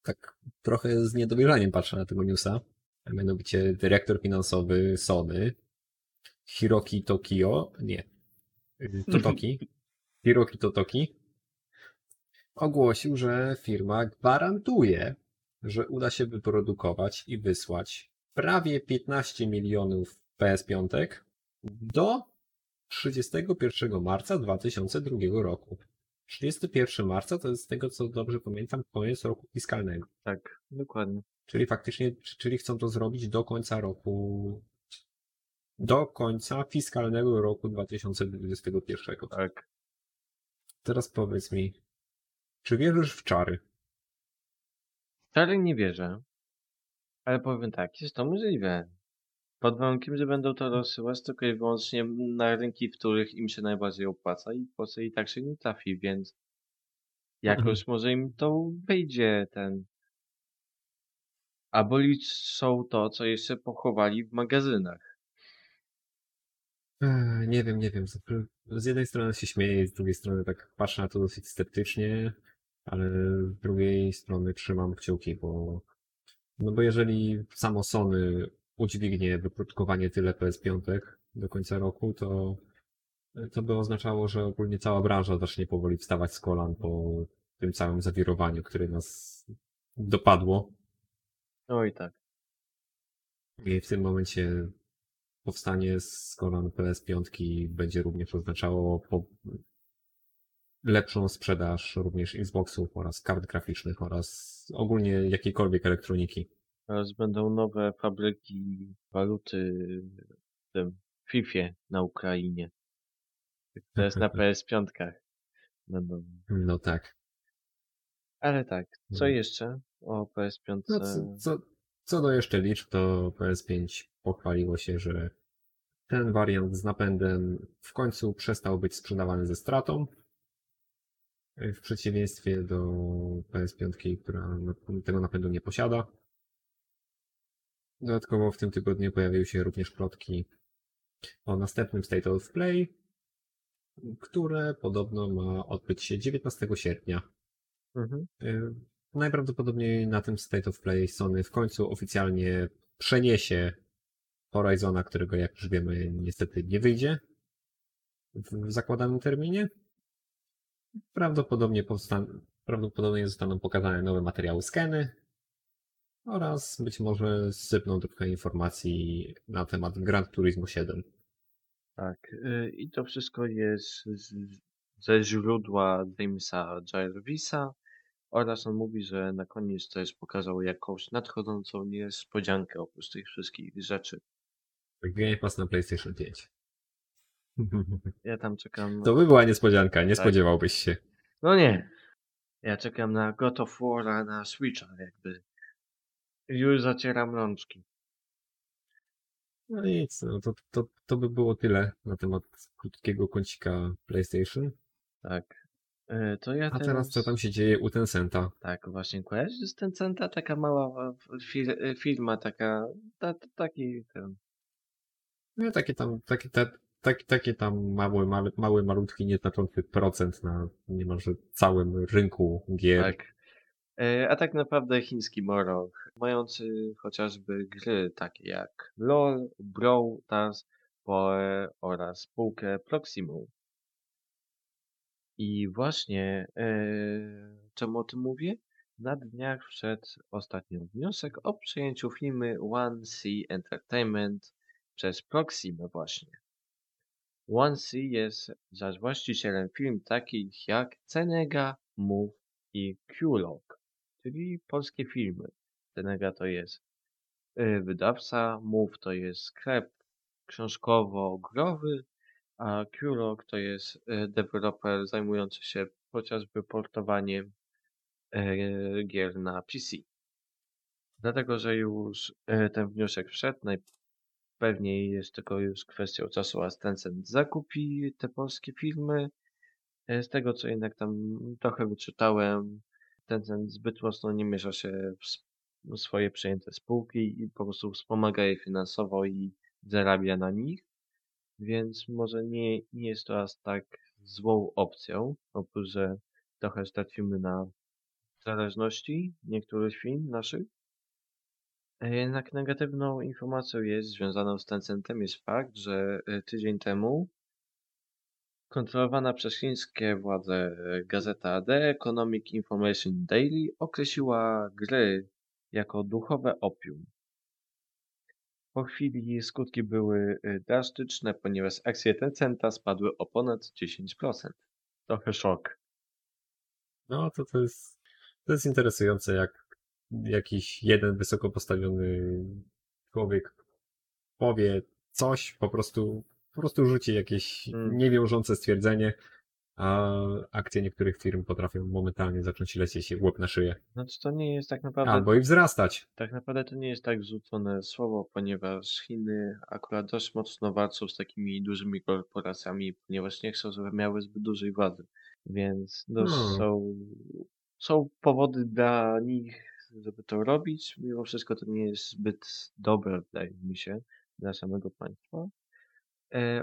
tak trochę z niedowierzaniem patrzę na tego newsa. A mianowicie dyrektor finansowy Sony, Hiroki Totoki, ogłosił, że firma gwarantuje, że uda się wyprodukować i wysłać prawie 15 milionów PS5 do 31 marca 2002 roku. 31 marca to jest, z tego co dobrze pamiętam, koniec roku fiskalnego. Tak, dokładnie. Czyli faktycznie, chcą to zrobić do końca fiskalnego roku 2021. Tak. Teraz powiedz mi, czy wierzysz w czary? Czary nie wierzę, ale powiem tak, jest to możliwe. Pod warunkiem, że będą to rozsyłać tylko i wyłącznie na rynki, w których im się najbardziej opłaca i w Polsce i tak się nie trafi, więc jakoś może im to wyjdzie ten... Albo liczą to, co jeszcze pochowali w magazynach. Nie wiem. Z jednej strony się śmieję, z drugiej strony tak patrzę na to dosyć sceptycznie, ale z drugiej strony trzymam kciuki, bo jeżeli samo Sony udźwignie wyprodukowanie tyle PS5 do końca roku, to by oznaczało, że ogólnie cała branża zacznie powoli wstawać z kolan po tym całym zawirowaniu, które nas dopadło. No i tak. I w tym momencie powstanie z kolan PS5 będzie również oznaczało lepszą sprzedaż również Xboxów oraz kart graficznych oraz ogólnie jakiejkolwiek elektroniki. Teraz będą nowe fabryki waluty w FIFA na Ukrainie. To jest na PS5. Będą... No tak. Ale tak, co jeszcze o PS5? No, co Co do jeszcze liczb, to PS5 pochwaliło się, że ten wariant z napędem w końcu przestał być sprzedawany ze stratą. W przeciwieństwie do PS5, która tego napędu nie posiada. Dodatkowo w tym tygodniu pojawiły się również plotki o następnym State of Play, które podobno ma odbyć się 19 sierpnia. Mhm. Najprawdopodobniej na tym State of Play Sony w końcu oficjalnie przeniesie Horizona, którego, jak już wiemy, niestety nie wyjdzie w zakładanym terminie. Prawdopodobnie zostaną pokazane nowe materiały sceny oraz być może sypną trochę informacji na temat Gran Turismo 7. Tak, i to wszystko jest ze źródła Jamesa Jarvisa oraz on mówi, że na koniec też pokazał jakąś nadchodzącą niespodziankę oprócz tych wszystkich rzeczy. Game Pass na PlayStation 5. Ja tam czekam... To by była niespodzianka, nie spodziewałbyś się. No nie. Ja czekam na God of War'a na Switcha jakby. Już zacieram rączki. No nic, no to by było tyle na temat krótkiego kącika PlayStation. Tak. To ja a teraz co tam się dzieje u Tencenta? Tak, właśnie kojarzysz z Tencenta? Taka mała firma, taki mały, malutki, nieznaczący procent na niemalże całym rynku gier. Tak. A tak naprawdę chiński moroch, mający chociażby gry takie jak LoL, Brawl, Stars, Poe oraz spółkę Proximo. I właśnie, czemu o tym mówię? Na dniach wszedł ostatnio wniosek o przejęciu firmy 1C Entertainment przez Proximo właśnie. 1C jest zaś właścicielem firm takich jak Cenega, Move i Qlog, czyli polskie firmy. Cenega to jest wydawca, Move to jest sklep książkowo-growy, a Qlog to jest deweloper zajmujący się chociażby portowaniem gier na PC. Dlatego, że już ten wniosek wszedł, najpewniej jest tylko już kwestią czasu, a Tencent zakupi te polskie firmy. Z tego, co jednak tam trochę wyczytałem, Tencent zbyt mocno nie miesza się w swoje przejęte spółki i po prostu wspomaga je finansowo i zarabia na nich. Więc może nie jest to aż tak złą opcją, oprócz, że trochę stracimy na zależności niektórych firm naszych. Jednak negatywną informacją jest związaną z Tencentem jest fakt, że tydzień temu kontrolowana przez chińskie władze gazeta The Economic Information Daily określiła gry jako duchowe opium. Po chwili skutki były drastyczne, ponieważ akcje Tencenta spadły o ponad 10%. Trochę szok. No to jest interesujące, jak jakiś jeden wysoko postawiony człowiek powie coś, po prostu rzuci jakieś niewiążące stwierdzenie, a akcje niektórych firm potrafią momentalnie zacząć lecieć w łeb na szyję. Znaczy to nie jest tak naprawdę... Albo i wzrastać. Tak naprawdę to nie jest tak rzucone słowo, ponieważ Chiny akurat dość mocno walczą z takimi dużymi korporacjami, ponieważ nie chcą, żeby miały zbyt dużej władzy. Więc są powody dla nich, żeby to robić. Mimo wszystko to nie jest zbyt dobre, wydaje mi się, dla samego państwa.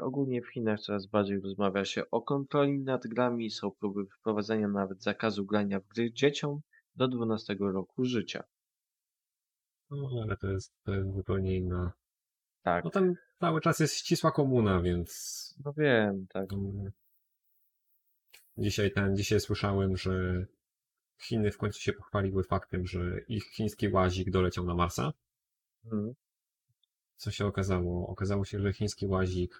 Ogólnie w Chinach coraz bardziej rozmawia się o kontroli nad grami, są próby wprowadzenia nawet zakazu grania w gry dzieciom do 12 roku życia. No ale to jest zupełnie inna. Tak. No tam cały czas jest ścisła komuna, więc... No wiem, tak. Dzisiaj słyszałem, że Chiny w końcu się pochwaliły faktem, że ich chiński łazik doleciał na Marsa. Mhm. Co się okazało? Okazało się, że chiński łazik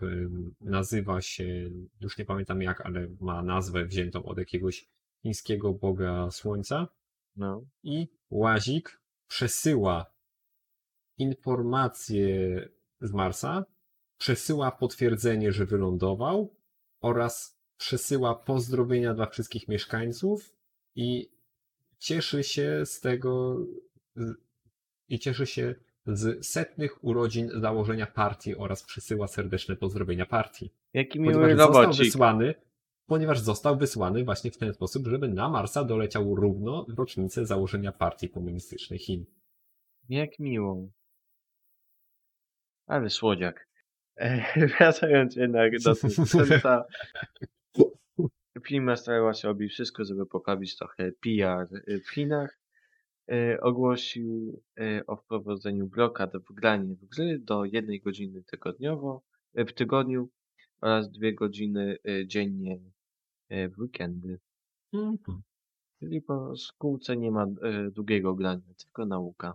nazywa się, już nie pamiętam jak, ale ma nazwę wziętą od jakiegoś chińskiego boga słońca. No. I łazik przesyła informacje z Marsa, przesyła potwierdzenie, że wylądował oraz przesyła pozdrowienia dla wszystkich mieszkańców i cieszy się z tego, i cieszy się z 100. urodzin założenia partii oraz przysyła serdeczne pozdrowienia partii. Jaki miły robocik. Ponieważ został wysłany właśnie w ten sposób, żeby na Marsa doleciał równo w rocznicę założenia partii komunistycznej Chin. Jak miło. Ale słodziak. Wracając jednak do tego. Firma starała się robić wszystko, żeby poprawić trochę PR w Chinach. Ogłosił o wprowadzeniu blokad w granie w gry do 1 godziny tygodniowo w tygodniu oraz 2 godziny dziennie w weekendy. Mm-hmm. Czyli po szkółce nie ma długiego grania, tylko nauka.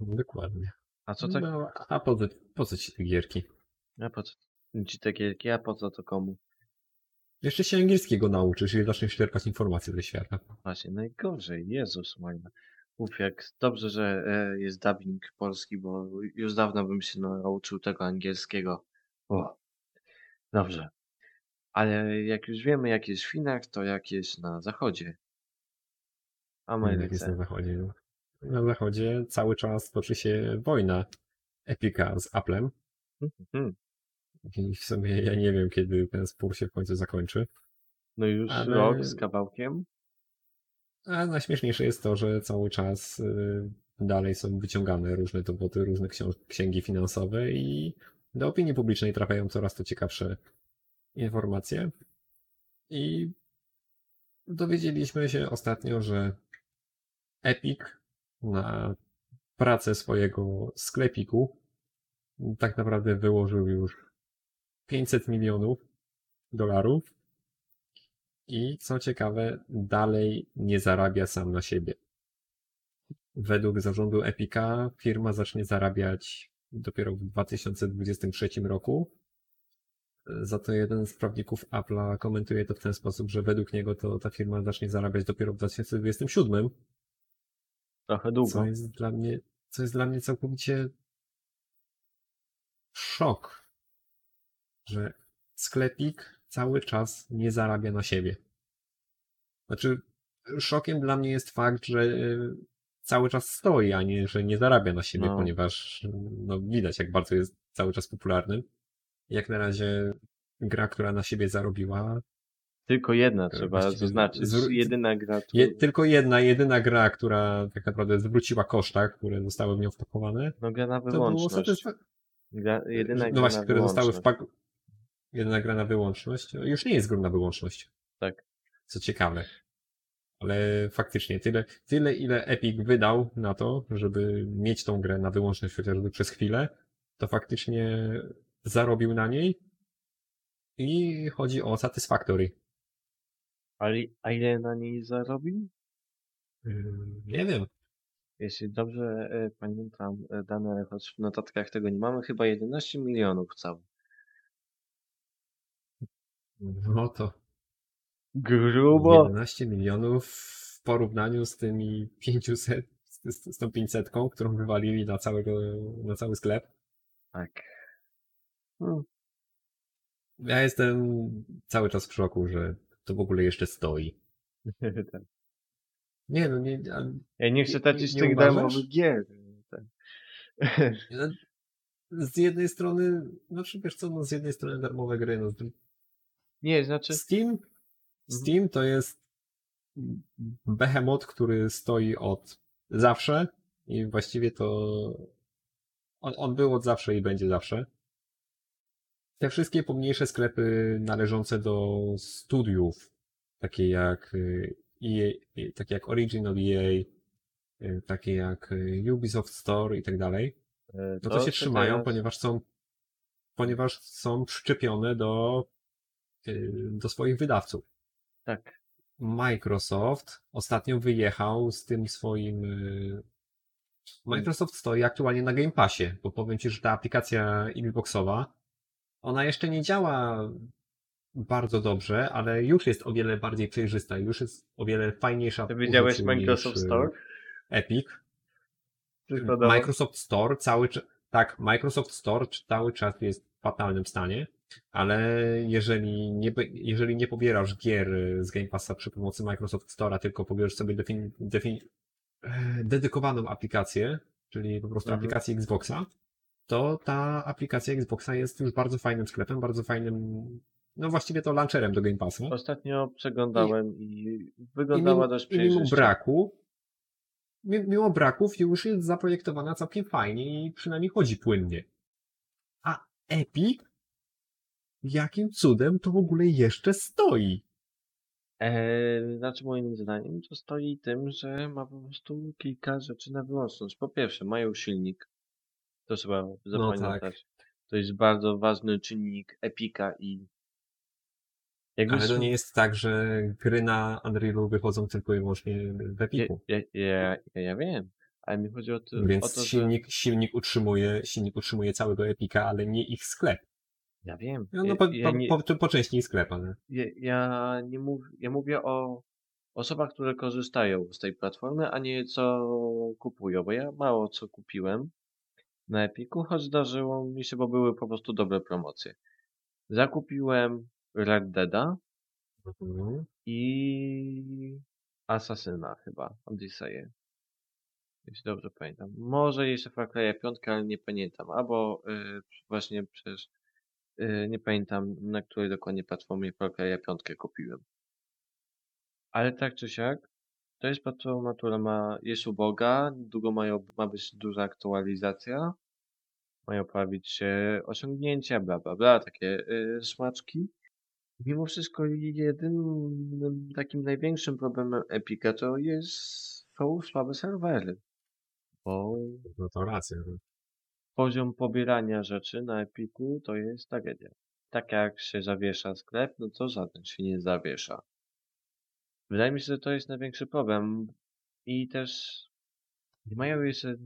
Dokładnie. A co tak? No, a po co ci te gierki? A po co ci te gierki? A po co to komu? Jeszcze się angielskiego nauczysz i zaczniesz czerpać informacje ze świata. Właśnie, najgorzej. Jezus Maria. Uf, jak dobrze, że jest dubbing polski, bo już dawno bym się nauczył tego angielskiego. O, dobrze. Ale jak już wiemy, jak jest w Chinach, to jak jest na zachodzie. Ameryce. Jak jest na zachodzie. Na zachodzie cały czas toczy się wojna Epica z Applem. Mm-hmm. I w sumie ja nie wiem, kiedy ten spór się w końcu zakończy. No już ale... rok z kawałkiem. A najśmieszniejsze jest to, że cały czas dalej są wyciągane różne dowody, różne księgi finansowe i do opinii publicznej trafiają coraz to ciekawsze informacje. I dowiedzieliśmy się ostatnio, że Epic na pracę swojego sklepiku tak naprawdę wyłożył już $500 milionów i co ciekawe, dalej nie zarabia sam na siebie. Według zarządu Epica firma zacznie zarabiać dopiero w 2023 roku. Za to jeden z prawników Apple'a komentuje to w ten sposób, że według niego to ta firma zacznie zarabiać dopiero w 2027. Trochę długo. Co jest dla mnie całkowicie szok, że sklepik cały czas nie zarabia na siebie. Znaczy, szokiem dla mnie jest fakt, że cały czas stoi, a nie, że nie zarabia na siebie, ponieważ widać, jak bardzo jest cały czas popularny. Jak na razie gra, która na siebie zarobiła... Tylko jedna, trzeba zaznaczyć. Jedyna gra... Tylko jedyna gra, która tak naprawdę zwróciła koszta, które zostały w nią wpakowane. No gra na wyłączność. Jedyna gra na wyłączność. Już nie jest grą na wyłączność. Tak. Co ciekawe. Ale faktycznie tyle, ile Epic wydał na to, żeby mieć tą grę na wyłączność chociażby przez chwilę, to faktycznie zarobił na niej i chodzi o Satisfactory. Ale a ile na niej zarobił? Nie wiem. Jeśli dobrze pamiętam dane, choć w notatkach tego nie mamy, chyba 11 milionów cały. No to grubo. 11 milionów w porównaniu z tymi 500, z tą 500, którą wywalili na cały sklep. Tak. Ja jestem cały czas w szoku, że to w ogóle jeszcze stoi. Tak. Nie, no nie... Ja nie chcę tracić tych darmowych gier. Tak. Z jednej strony, znaczy wiesz co, no z jednej strony darmowe gry, no nie, znaczy... Steam to jest behemot, który stoi od zawsze i właściwie to on był od zawsze i będzie zawsze. Te wszystkie pomniejsze sklepy należące do studiów, takie jak Origin od EA, takie jak Ubisoft Store i tak dalej, to się trzymają, teraz... ponieważ są przyczepione do swoich wydawców. Tak. Microsoft ostatnio wyjechał z tym swoim... Microsoft stoi aktualnie na Game Passie, bo powiem Ci, że ta aplikacja Xboxowa, ona jeszcze nie działa bardzo dobrze, ale już jest o wiele bardziej przejrzysta, już jest o wiele fajniejsza. Ty widziałeś Microsoft Store? Epic. Microsoft Store cały czas jest w fatalnym stanie. Ale jeżeli nie pobierasz gier z Game Passa przy pomocy Microsoft Store'a, tylko pobierasz sobie dedykowaną aplikację, czyli po prostu aplikacji Xboxa, to ta aplikacja Xboxa jest już bardzo fajnym sklepem, bardzo fajnym, no właściwie to launcherem do Game Passa. Ostatnio przeglądałem i wyglądała dość przyjrzyście. Mimo braków już jest zaprojektowana całkiem fajnie i przynajmniej chodzi płynnie. A Epic? Jakim cudem to w ogóle jeszcze stoi? Znaczy moim zdaniem to stoi tym, że ma po prostu kilka rzeczy na wyłączność. Po pierwsze, mają silnik. To trzeba zapamiętać. No tak. To jest bardzo ważny czynnik Epica i... Ale to nie jest tak, że gry na Unrealu wychodzą tylko i wyłącznie w Epicu. Ja wiem, ale mi chodzi o to, że... silnik utrzymuje całego Epica, ale nie ich sklep. Ja wiem. Po części sklep, ale... Ja mówię o osobach, które korzystają z tej platformy, a nie co kupują, bo ja mało co kupiłem na Epicu, choć zdarzyło mi się, bo były po prostu dobre promocje. Zakupiłem Red Deada i Assassina chyba, Odyssey, jeśli dobrze pamiętam. Może jeszcze Far Cry'a 5, ale nie pamiętam, albo właśnie przecież nie pamiętam, na której dokładnie platformie Far Cry'a 5 kupiłem. Ale tak czy siak, to jest platforma, która jest uboga, ma być duża aktualizacja, mają pojawić się osiągnięcia, bla bla bla, takie smaczki. Mimo wszystko jedynym takim największym problemem Epica to są słabe serwery. Bo no to racja. Poziom pobierania rzeczy na Epicu to jest tragedia. Tak jak się zawiesza sklep, no to żaden się nie zawiesza. Wydaje mi się, że to jest największy problem i też nie mają jeszcze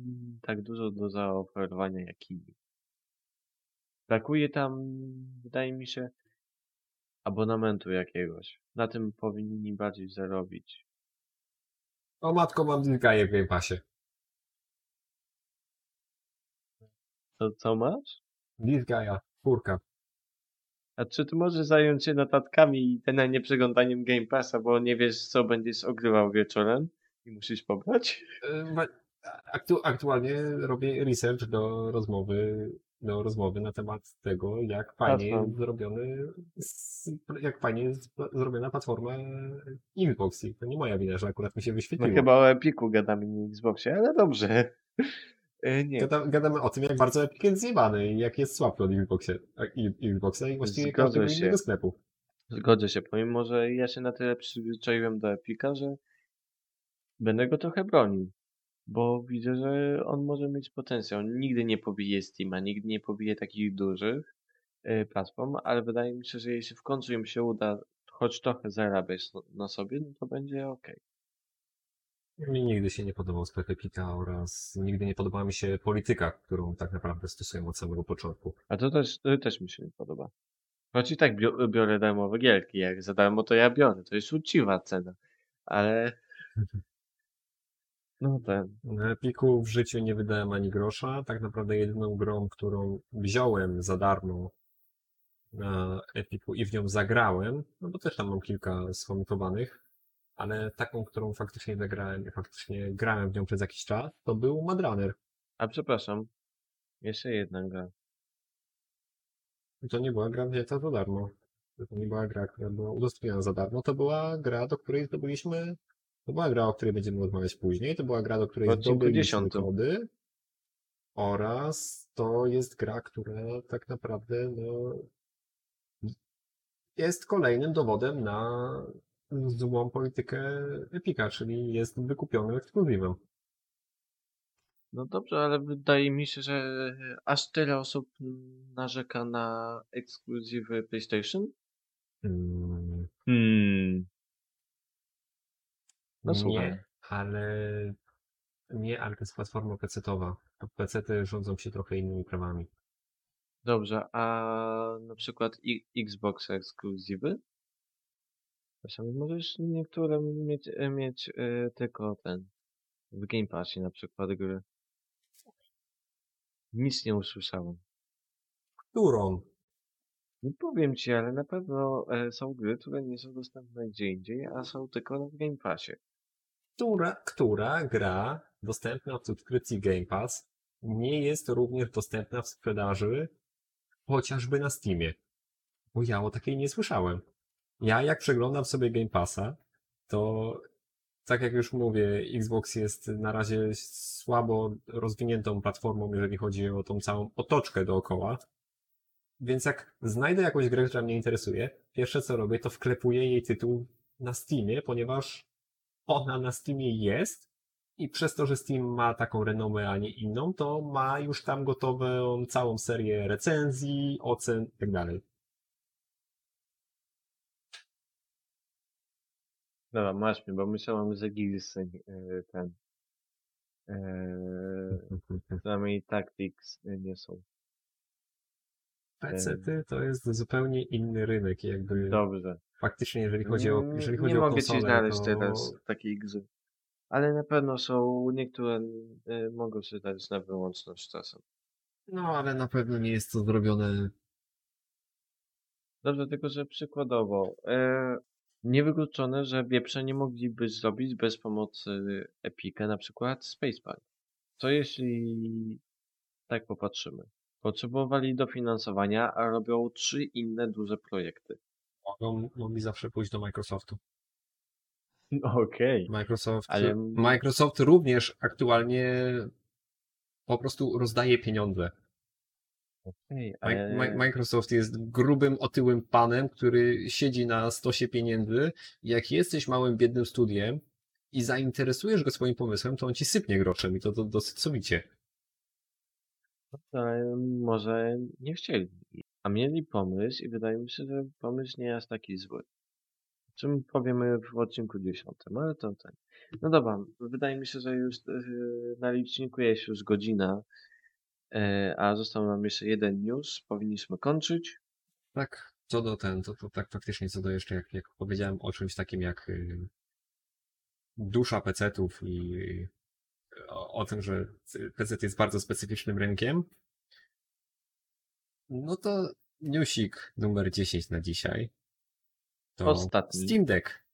tak dużo do zaoferowania jak inni. Brakuje tam, wydaje mi się, abonamentu jakiegoś. Na tym powinni bardziej zarobić. O matko, mam dynkaję w Game Passie. Co masz? Disgaea, kurka. A czy ty możesz zająć się notatkami i ten nieprzeglądaniem Game Passa, bo nie wiesz co będziesz ogrywał wieczorem i musisz pobrać? Aktualnie robię research do rozmowy na temat tego, jak fajnie zrobiona platforma Xbox. I to nie moja wina, że akurat mi się wyświetliło. No chyba o Epicu gadamy, nie Xboxie, ale dobrze. Nie. Gadamy o tym, jak bardzo Epic jest zjebany i jak jest słabszy od Xboxa i właściwie każdego innego sklepu. Zgodzę się, pomimo, że ja się na tyle przyzwyczaiłem do Epica, że będę go trochę bronił. Bo widzę, że on może mieć potencjał. Nigdy nie pobije Steama, nigdy nie pobije takich dużych platform, ale wydaje mi się, że jeśli w końcu im się uda choć trochę zarabiać na sobie, no to będzie okej. Mi nigdy się nie podobał sklep Epica oraz nigdy nie podobała mi się polityka, którą tak naprawdę stosują od samego początku. A to też mi się nie podoba. Choć i tak biorę darmowe gierki, jak za darmo to ja biorę, to jest uczciwa cena, ale... No tak. Na Epicu w życiu nie wydałem ani grosza. Tak naprawdę jedyną grą, którą wziąłem za darmo na Epicu i w nią zagrałem, no bo też tam mam kilka skomentowanych, ale taką, którą faktycznie zagrałem i faktycznie grałem w nią przez jakiś czas, to był Madraner. A przepraszam, jeszcze jedna gra. To nie była gra wzięta za darmo. To nie była gra, która była udostępniona za darmo. To była gra, do której zdobyliśmy... To była gra, o której będziemy rozmawiać później. To była gra, do której zdobyliśmy kody. Oraz to jest gra, która tak naprawdę jest kolejnym dowodem na złą politykę Epica, czyli jest wykupiony ekskluzywem. No dobrze, ale wydaje mi się, że aż tyle osób narzeka na ekskluzywy PlayStation? No słuchaj. Nie, ale to jest platforma PC-towa. PC-ty rządzą się trochę innymi prawami. Dobrze, a na przykład Xbox ekskluzywy? Możesz niektóre mieć tylko w Game Passie na przykład gry. Nic nie usłyszałem. Którą? Nie powiem ci, ale na pewno są gry, które nie są dostępne gdzie indziej, a są tylko w Game Passie. Która gra dostępna w subskrypcji Game Pass, nie jest również dostępna w sprzedaży chociażby na Steamie. Bo ja o takiej nie słyszałem. Ja jak przeglądam sobie Game Passa, to tak jak już mówię, Xbox jest na razie słabo rozwiniętą platformą, jeżeli chodzi o tą całą otoczkę dookoła. Więc jak znajdę jakąś grę, która mnie interesuje, pierwsze co robię, to wklepuję jej tytuł na Steamie, ponieważ ona na Steamie jest i przez to, że Steam ma taką renomę, a nie inną, to ma już tam gotową całą serię recenzji, ocen itd. Dobra, masz mnie, bo myślałem, że Gilson ten przynajmniej Tactics nie są. PC-ty to jest zupełnie inny rynek, jakby. Dobrze. Faktycznie, jeżeli chodzi nie o konsolę, nie mogę ci znaleźć to... teraz takiej gry. Ale na pewno są, niektóre mogą się dać na wyłączność czasem. No, ale na pewno nie jest to zrobione. Dobrze, tylko że przykładowo niewykluczone, że wieprze nie mogliby zrobić bez pomocy Epica, na przykład Spacebar. Co jeśli tak popatrzymy? Potrzebowali dofinansowania, a robią 3 inne duże projekty. Mogli zawsze pójść do Microsoftu. Okej. Okay. Microsoft również aktualnie po prostu rozdaje pieniądze. Okay, ale... Microsoft jest grubym, otyłym panem, który siedzi na stosie pieniędzy. Jak jesteś małym, biednym studiem i zainteresujesz go swoim pomysłem, to on ci sypnie groszem i to dosyć sowicie. Może nie chcieli, a mieli pomysł i wydaje mi się, że pomysł nie jest taki zły. O czym powiemy w odcinku 10, ale to ten. No dobra, wydaje mi się, że już na liczniku jest już godzina, a został nam jeszcze jeden news, powinniśmy kończyć. Tak, tak faktycznie co do jeszcze, jak powiedziałem o czymś takim jak dusza pecetów i o tym, że PC jest bardzo specyficznym rynkiem. No to newsik numer 10 na dzisiaj. To ostatni. Steam Deck.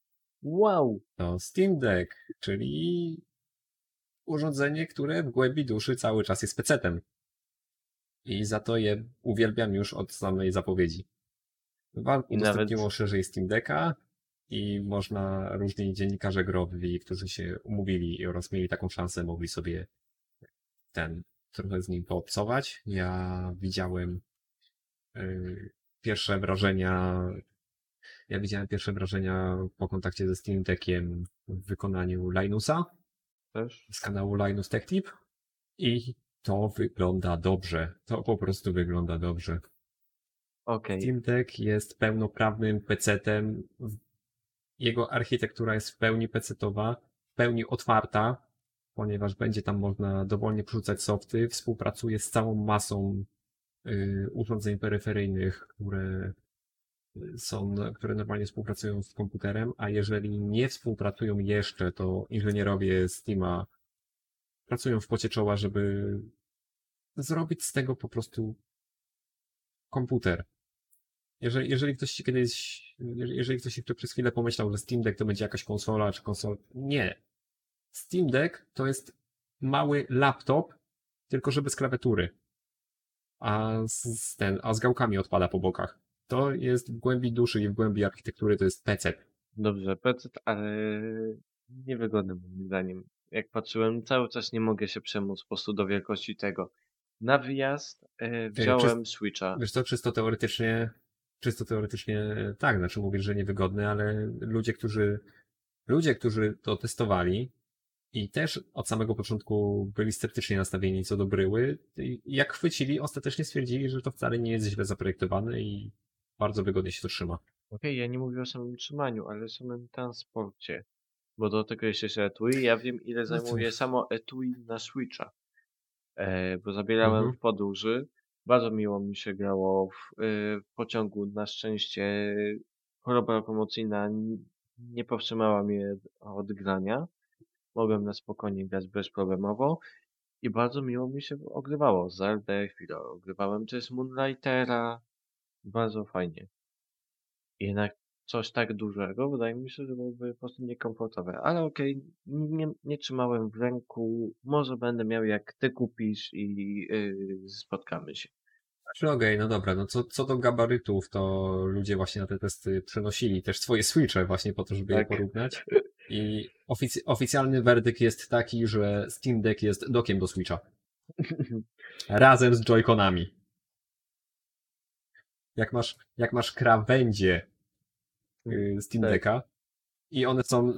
Wow! To Steam Deck, czyli urządzenie, które w głębi duszy cały czas jest PC-tem. I za to je uwielbiam już od samej zapowiedzi. Valve udostępniło szerzej Steam Decka. I można, różni dziennikarze grobi, którzy się umówili oraz mieli taką szansę, mogli sobie trochę z nim poobcować. Ja widziałem pierwsze wrażenia po kontakcie ze Steam Deckiem w wykonaniu Linusa. Też? Z kanału Linus Tech Tip. I to wygląda dobrze. To po prostu wygląda dobrze. Okay. Steam Deck jest pełnoprawnym PC-tem. Jego architektura jest w pełni PC-towa, w pełni otwarta, ponieważ będzie tam można dowolnie przerzucać softy, współpracuje z całą masą urządzeń peryferyjnych, które normalnie współpracują z komputerem, a jeżeli nie współpracują jeszcze, to inżynierowie Steama pracują w pocie czoła, żeby zrobić z tego po prostu komputer. Jeżeli ktoś przez chwilę pomyślał, że Steam Deck to będzie jakaś konsola czy konsola, nie. Steam Deck to jest mały laptop, tylko że bez klawiatury. A z gałkami odpada po bokach. To jest w głębi duszy i w głębi architektury to jest PC. Dobrze, PC, ale niewygodny moim zdaniem. Jak patrzyłem, cały czas nie mogę się przemóc po prostu do wielkości tego. Na wyjazd wziąłem Switcha. Wiesz co, czysto teoretycznie tak, znaczy mówisz, że niewygodne, ale ludzie, którzy to testowali i też od samego początku byli sceptycznie nastawieni co do bryły, jak chwycili, ostatecznie stwierdzili, że to wcale nie jest źle zaprojektowane i bardzo wygodnie się to trzyma. Okej, ja nie mówię o samym trzymaniu, ale o samym transporcie, bo do tego jeszcze jest etui, ja wiem ile zajmuje samo etui na Switcha, bo zabierałem w podróży. Bardzo miło mi się grało w pociągu. Na szczęście choroba lokomocyjna nie powstrzymała mnie od grania. Mogłem na spokojnie grać bezproblemowo i bardzo miło mi się ogrywało. Zelda chwilę ogrywałem też Moonlightera. Bardzo fajnie. Jednak coś tak dużego, wydaje mi się, że byłoby po prostu niekomfortowe. Ale okej, nie trzymałem w ręku, może będę miał jak ty kupisz i spotkamy się. Znaczy okej, no dobra, no co do gabarytów, to ludzie właśnie na te testy przenosili też swoje Switche właśnie po to, żeby je porównać. I oficjalny werdykt jest taki, że Steam Deck jest dockiem do Switcha. Razem z Joy-Conami. Jak masz krawędzie Steam Decka i one są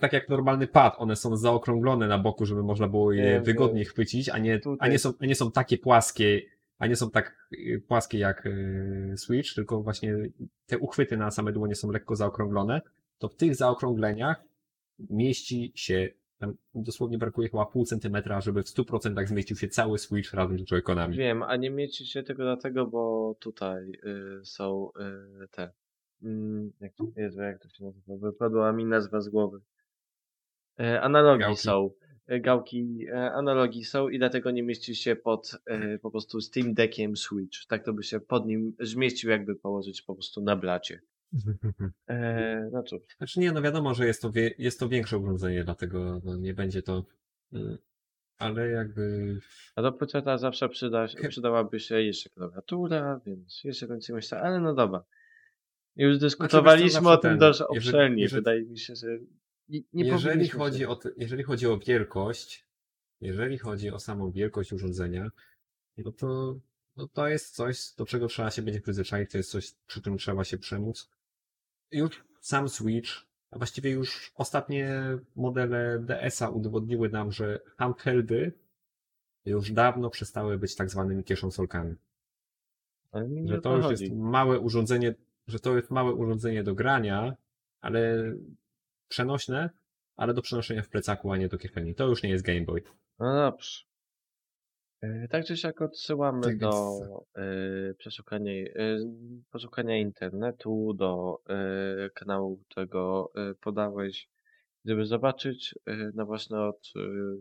tak jak normalny pad, one są zaokrąglone na boku, żeby można było je wygodnie chwycić, a nie są takie płaskie, a nie są tak płaskie jak Switch, tylko właśnie te uchwyty na same dłonie są lekko zaokrąglone, to w tych zaokrągleniach mieści się, tam dosłownie brakuje chyba pół centymetra, żeby w 100% zmieścił się cały Switch razem z Joy-Conami. Wiem, a nie mieści się tego dlatego, bo tutaj są te... jak to się nazywa? Wypadła mi nazwa z głowy. Analogi są i dlatego nie mieści się pod po prostu Steam Deckiem Switch. Tak to by się pod nim zmieścił, jakby położyć po prostu na blacie. No cóż. Znaczy nie, no wiadomo, że jest to większe urządzenie, dlatego no nie będzie to... Ale jakby... A do poceta zawsze przydałaby się jeszcze klawiatura, więc jeszcze końcu myślę, ale no dobra. Już dyskutowaliśmy o tym dość obszernie, wydaje mi się, że... Jeżeli chodzi o samą wielkość urządzenia, no to jest coś, do czego trzeba się będzie przyzwyczaić, to jest coś, przy czym trzeba się przemóc. Już sam Switch, a właściwie już ostatnie modele DS-a udowodniły nam, że handheldy już dawno przestały być tak zwanymi kieszonsolkami. Że to już jest małe urządzenie, do grania, ale przenośne, ale do przenoszenia w plecaku, a nie do kieszeni. To już nie jest Game Boy. No dobrze. Tak czy siak odsyłamy do poszukania internetu, do kanału, którego podałeś, żeby zobaczyć no właśnie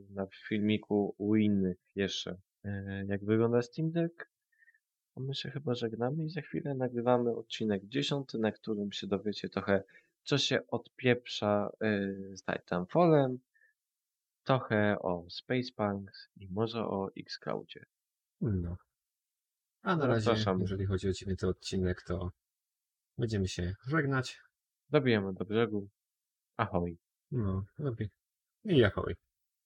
na filmiku u innych jeszcze jak wygląda Steam Deck. My się chyba żegnamy i za chwilę nagrywamy odcinek 10, na którym się dowiecie trochę, co się odpieprza z Titanfallem, trochę o Space Punks i może o X-Cloudzie. No. A na razie, jeżeli chodzi o 9 odcinek, to będziemy się żegnać. Dobijemy do brzegu. Ahoj. No, dobij. I ahoj.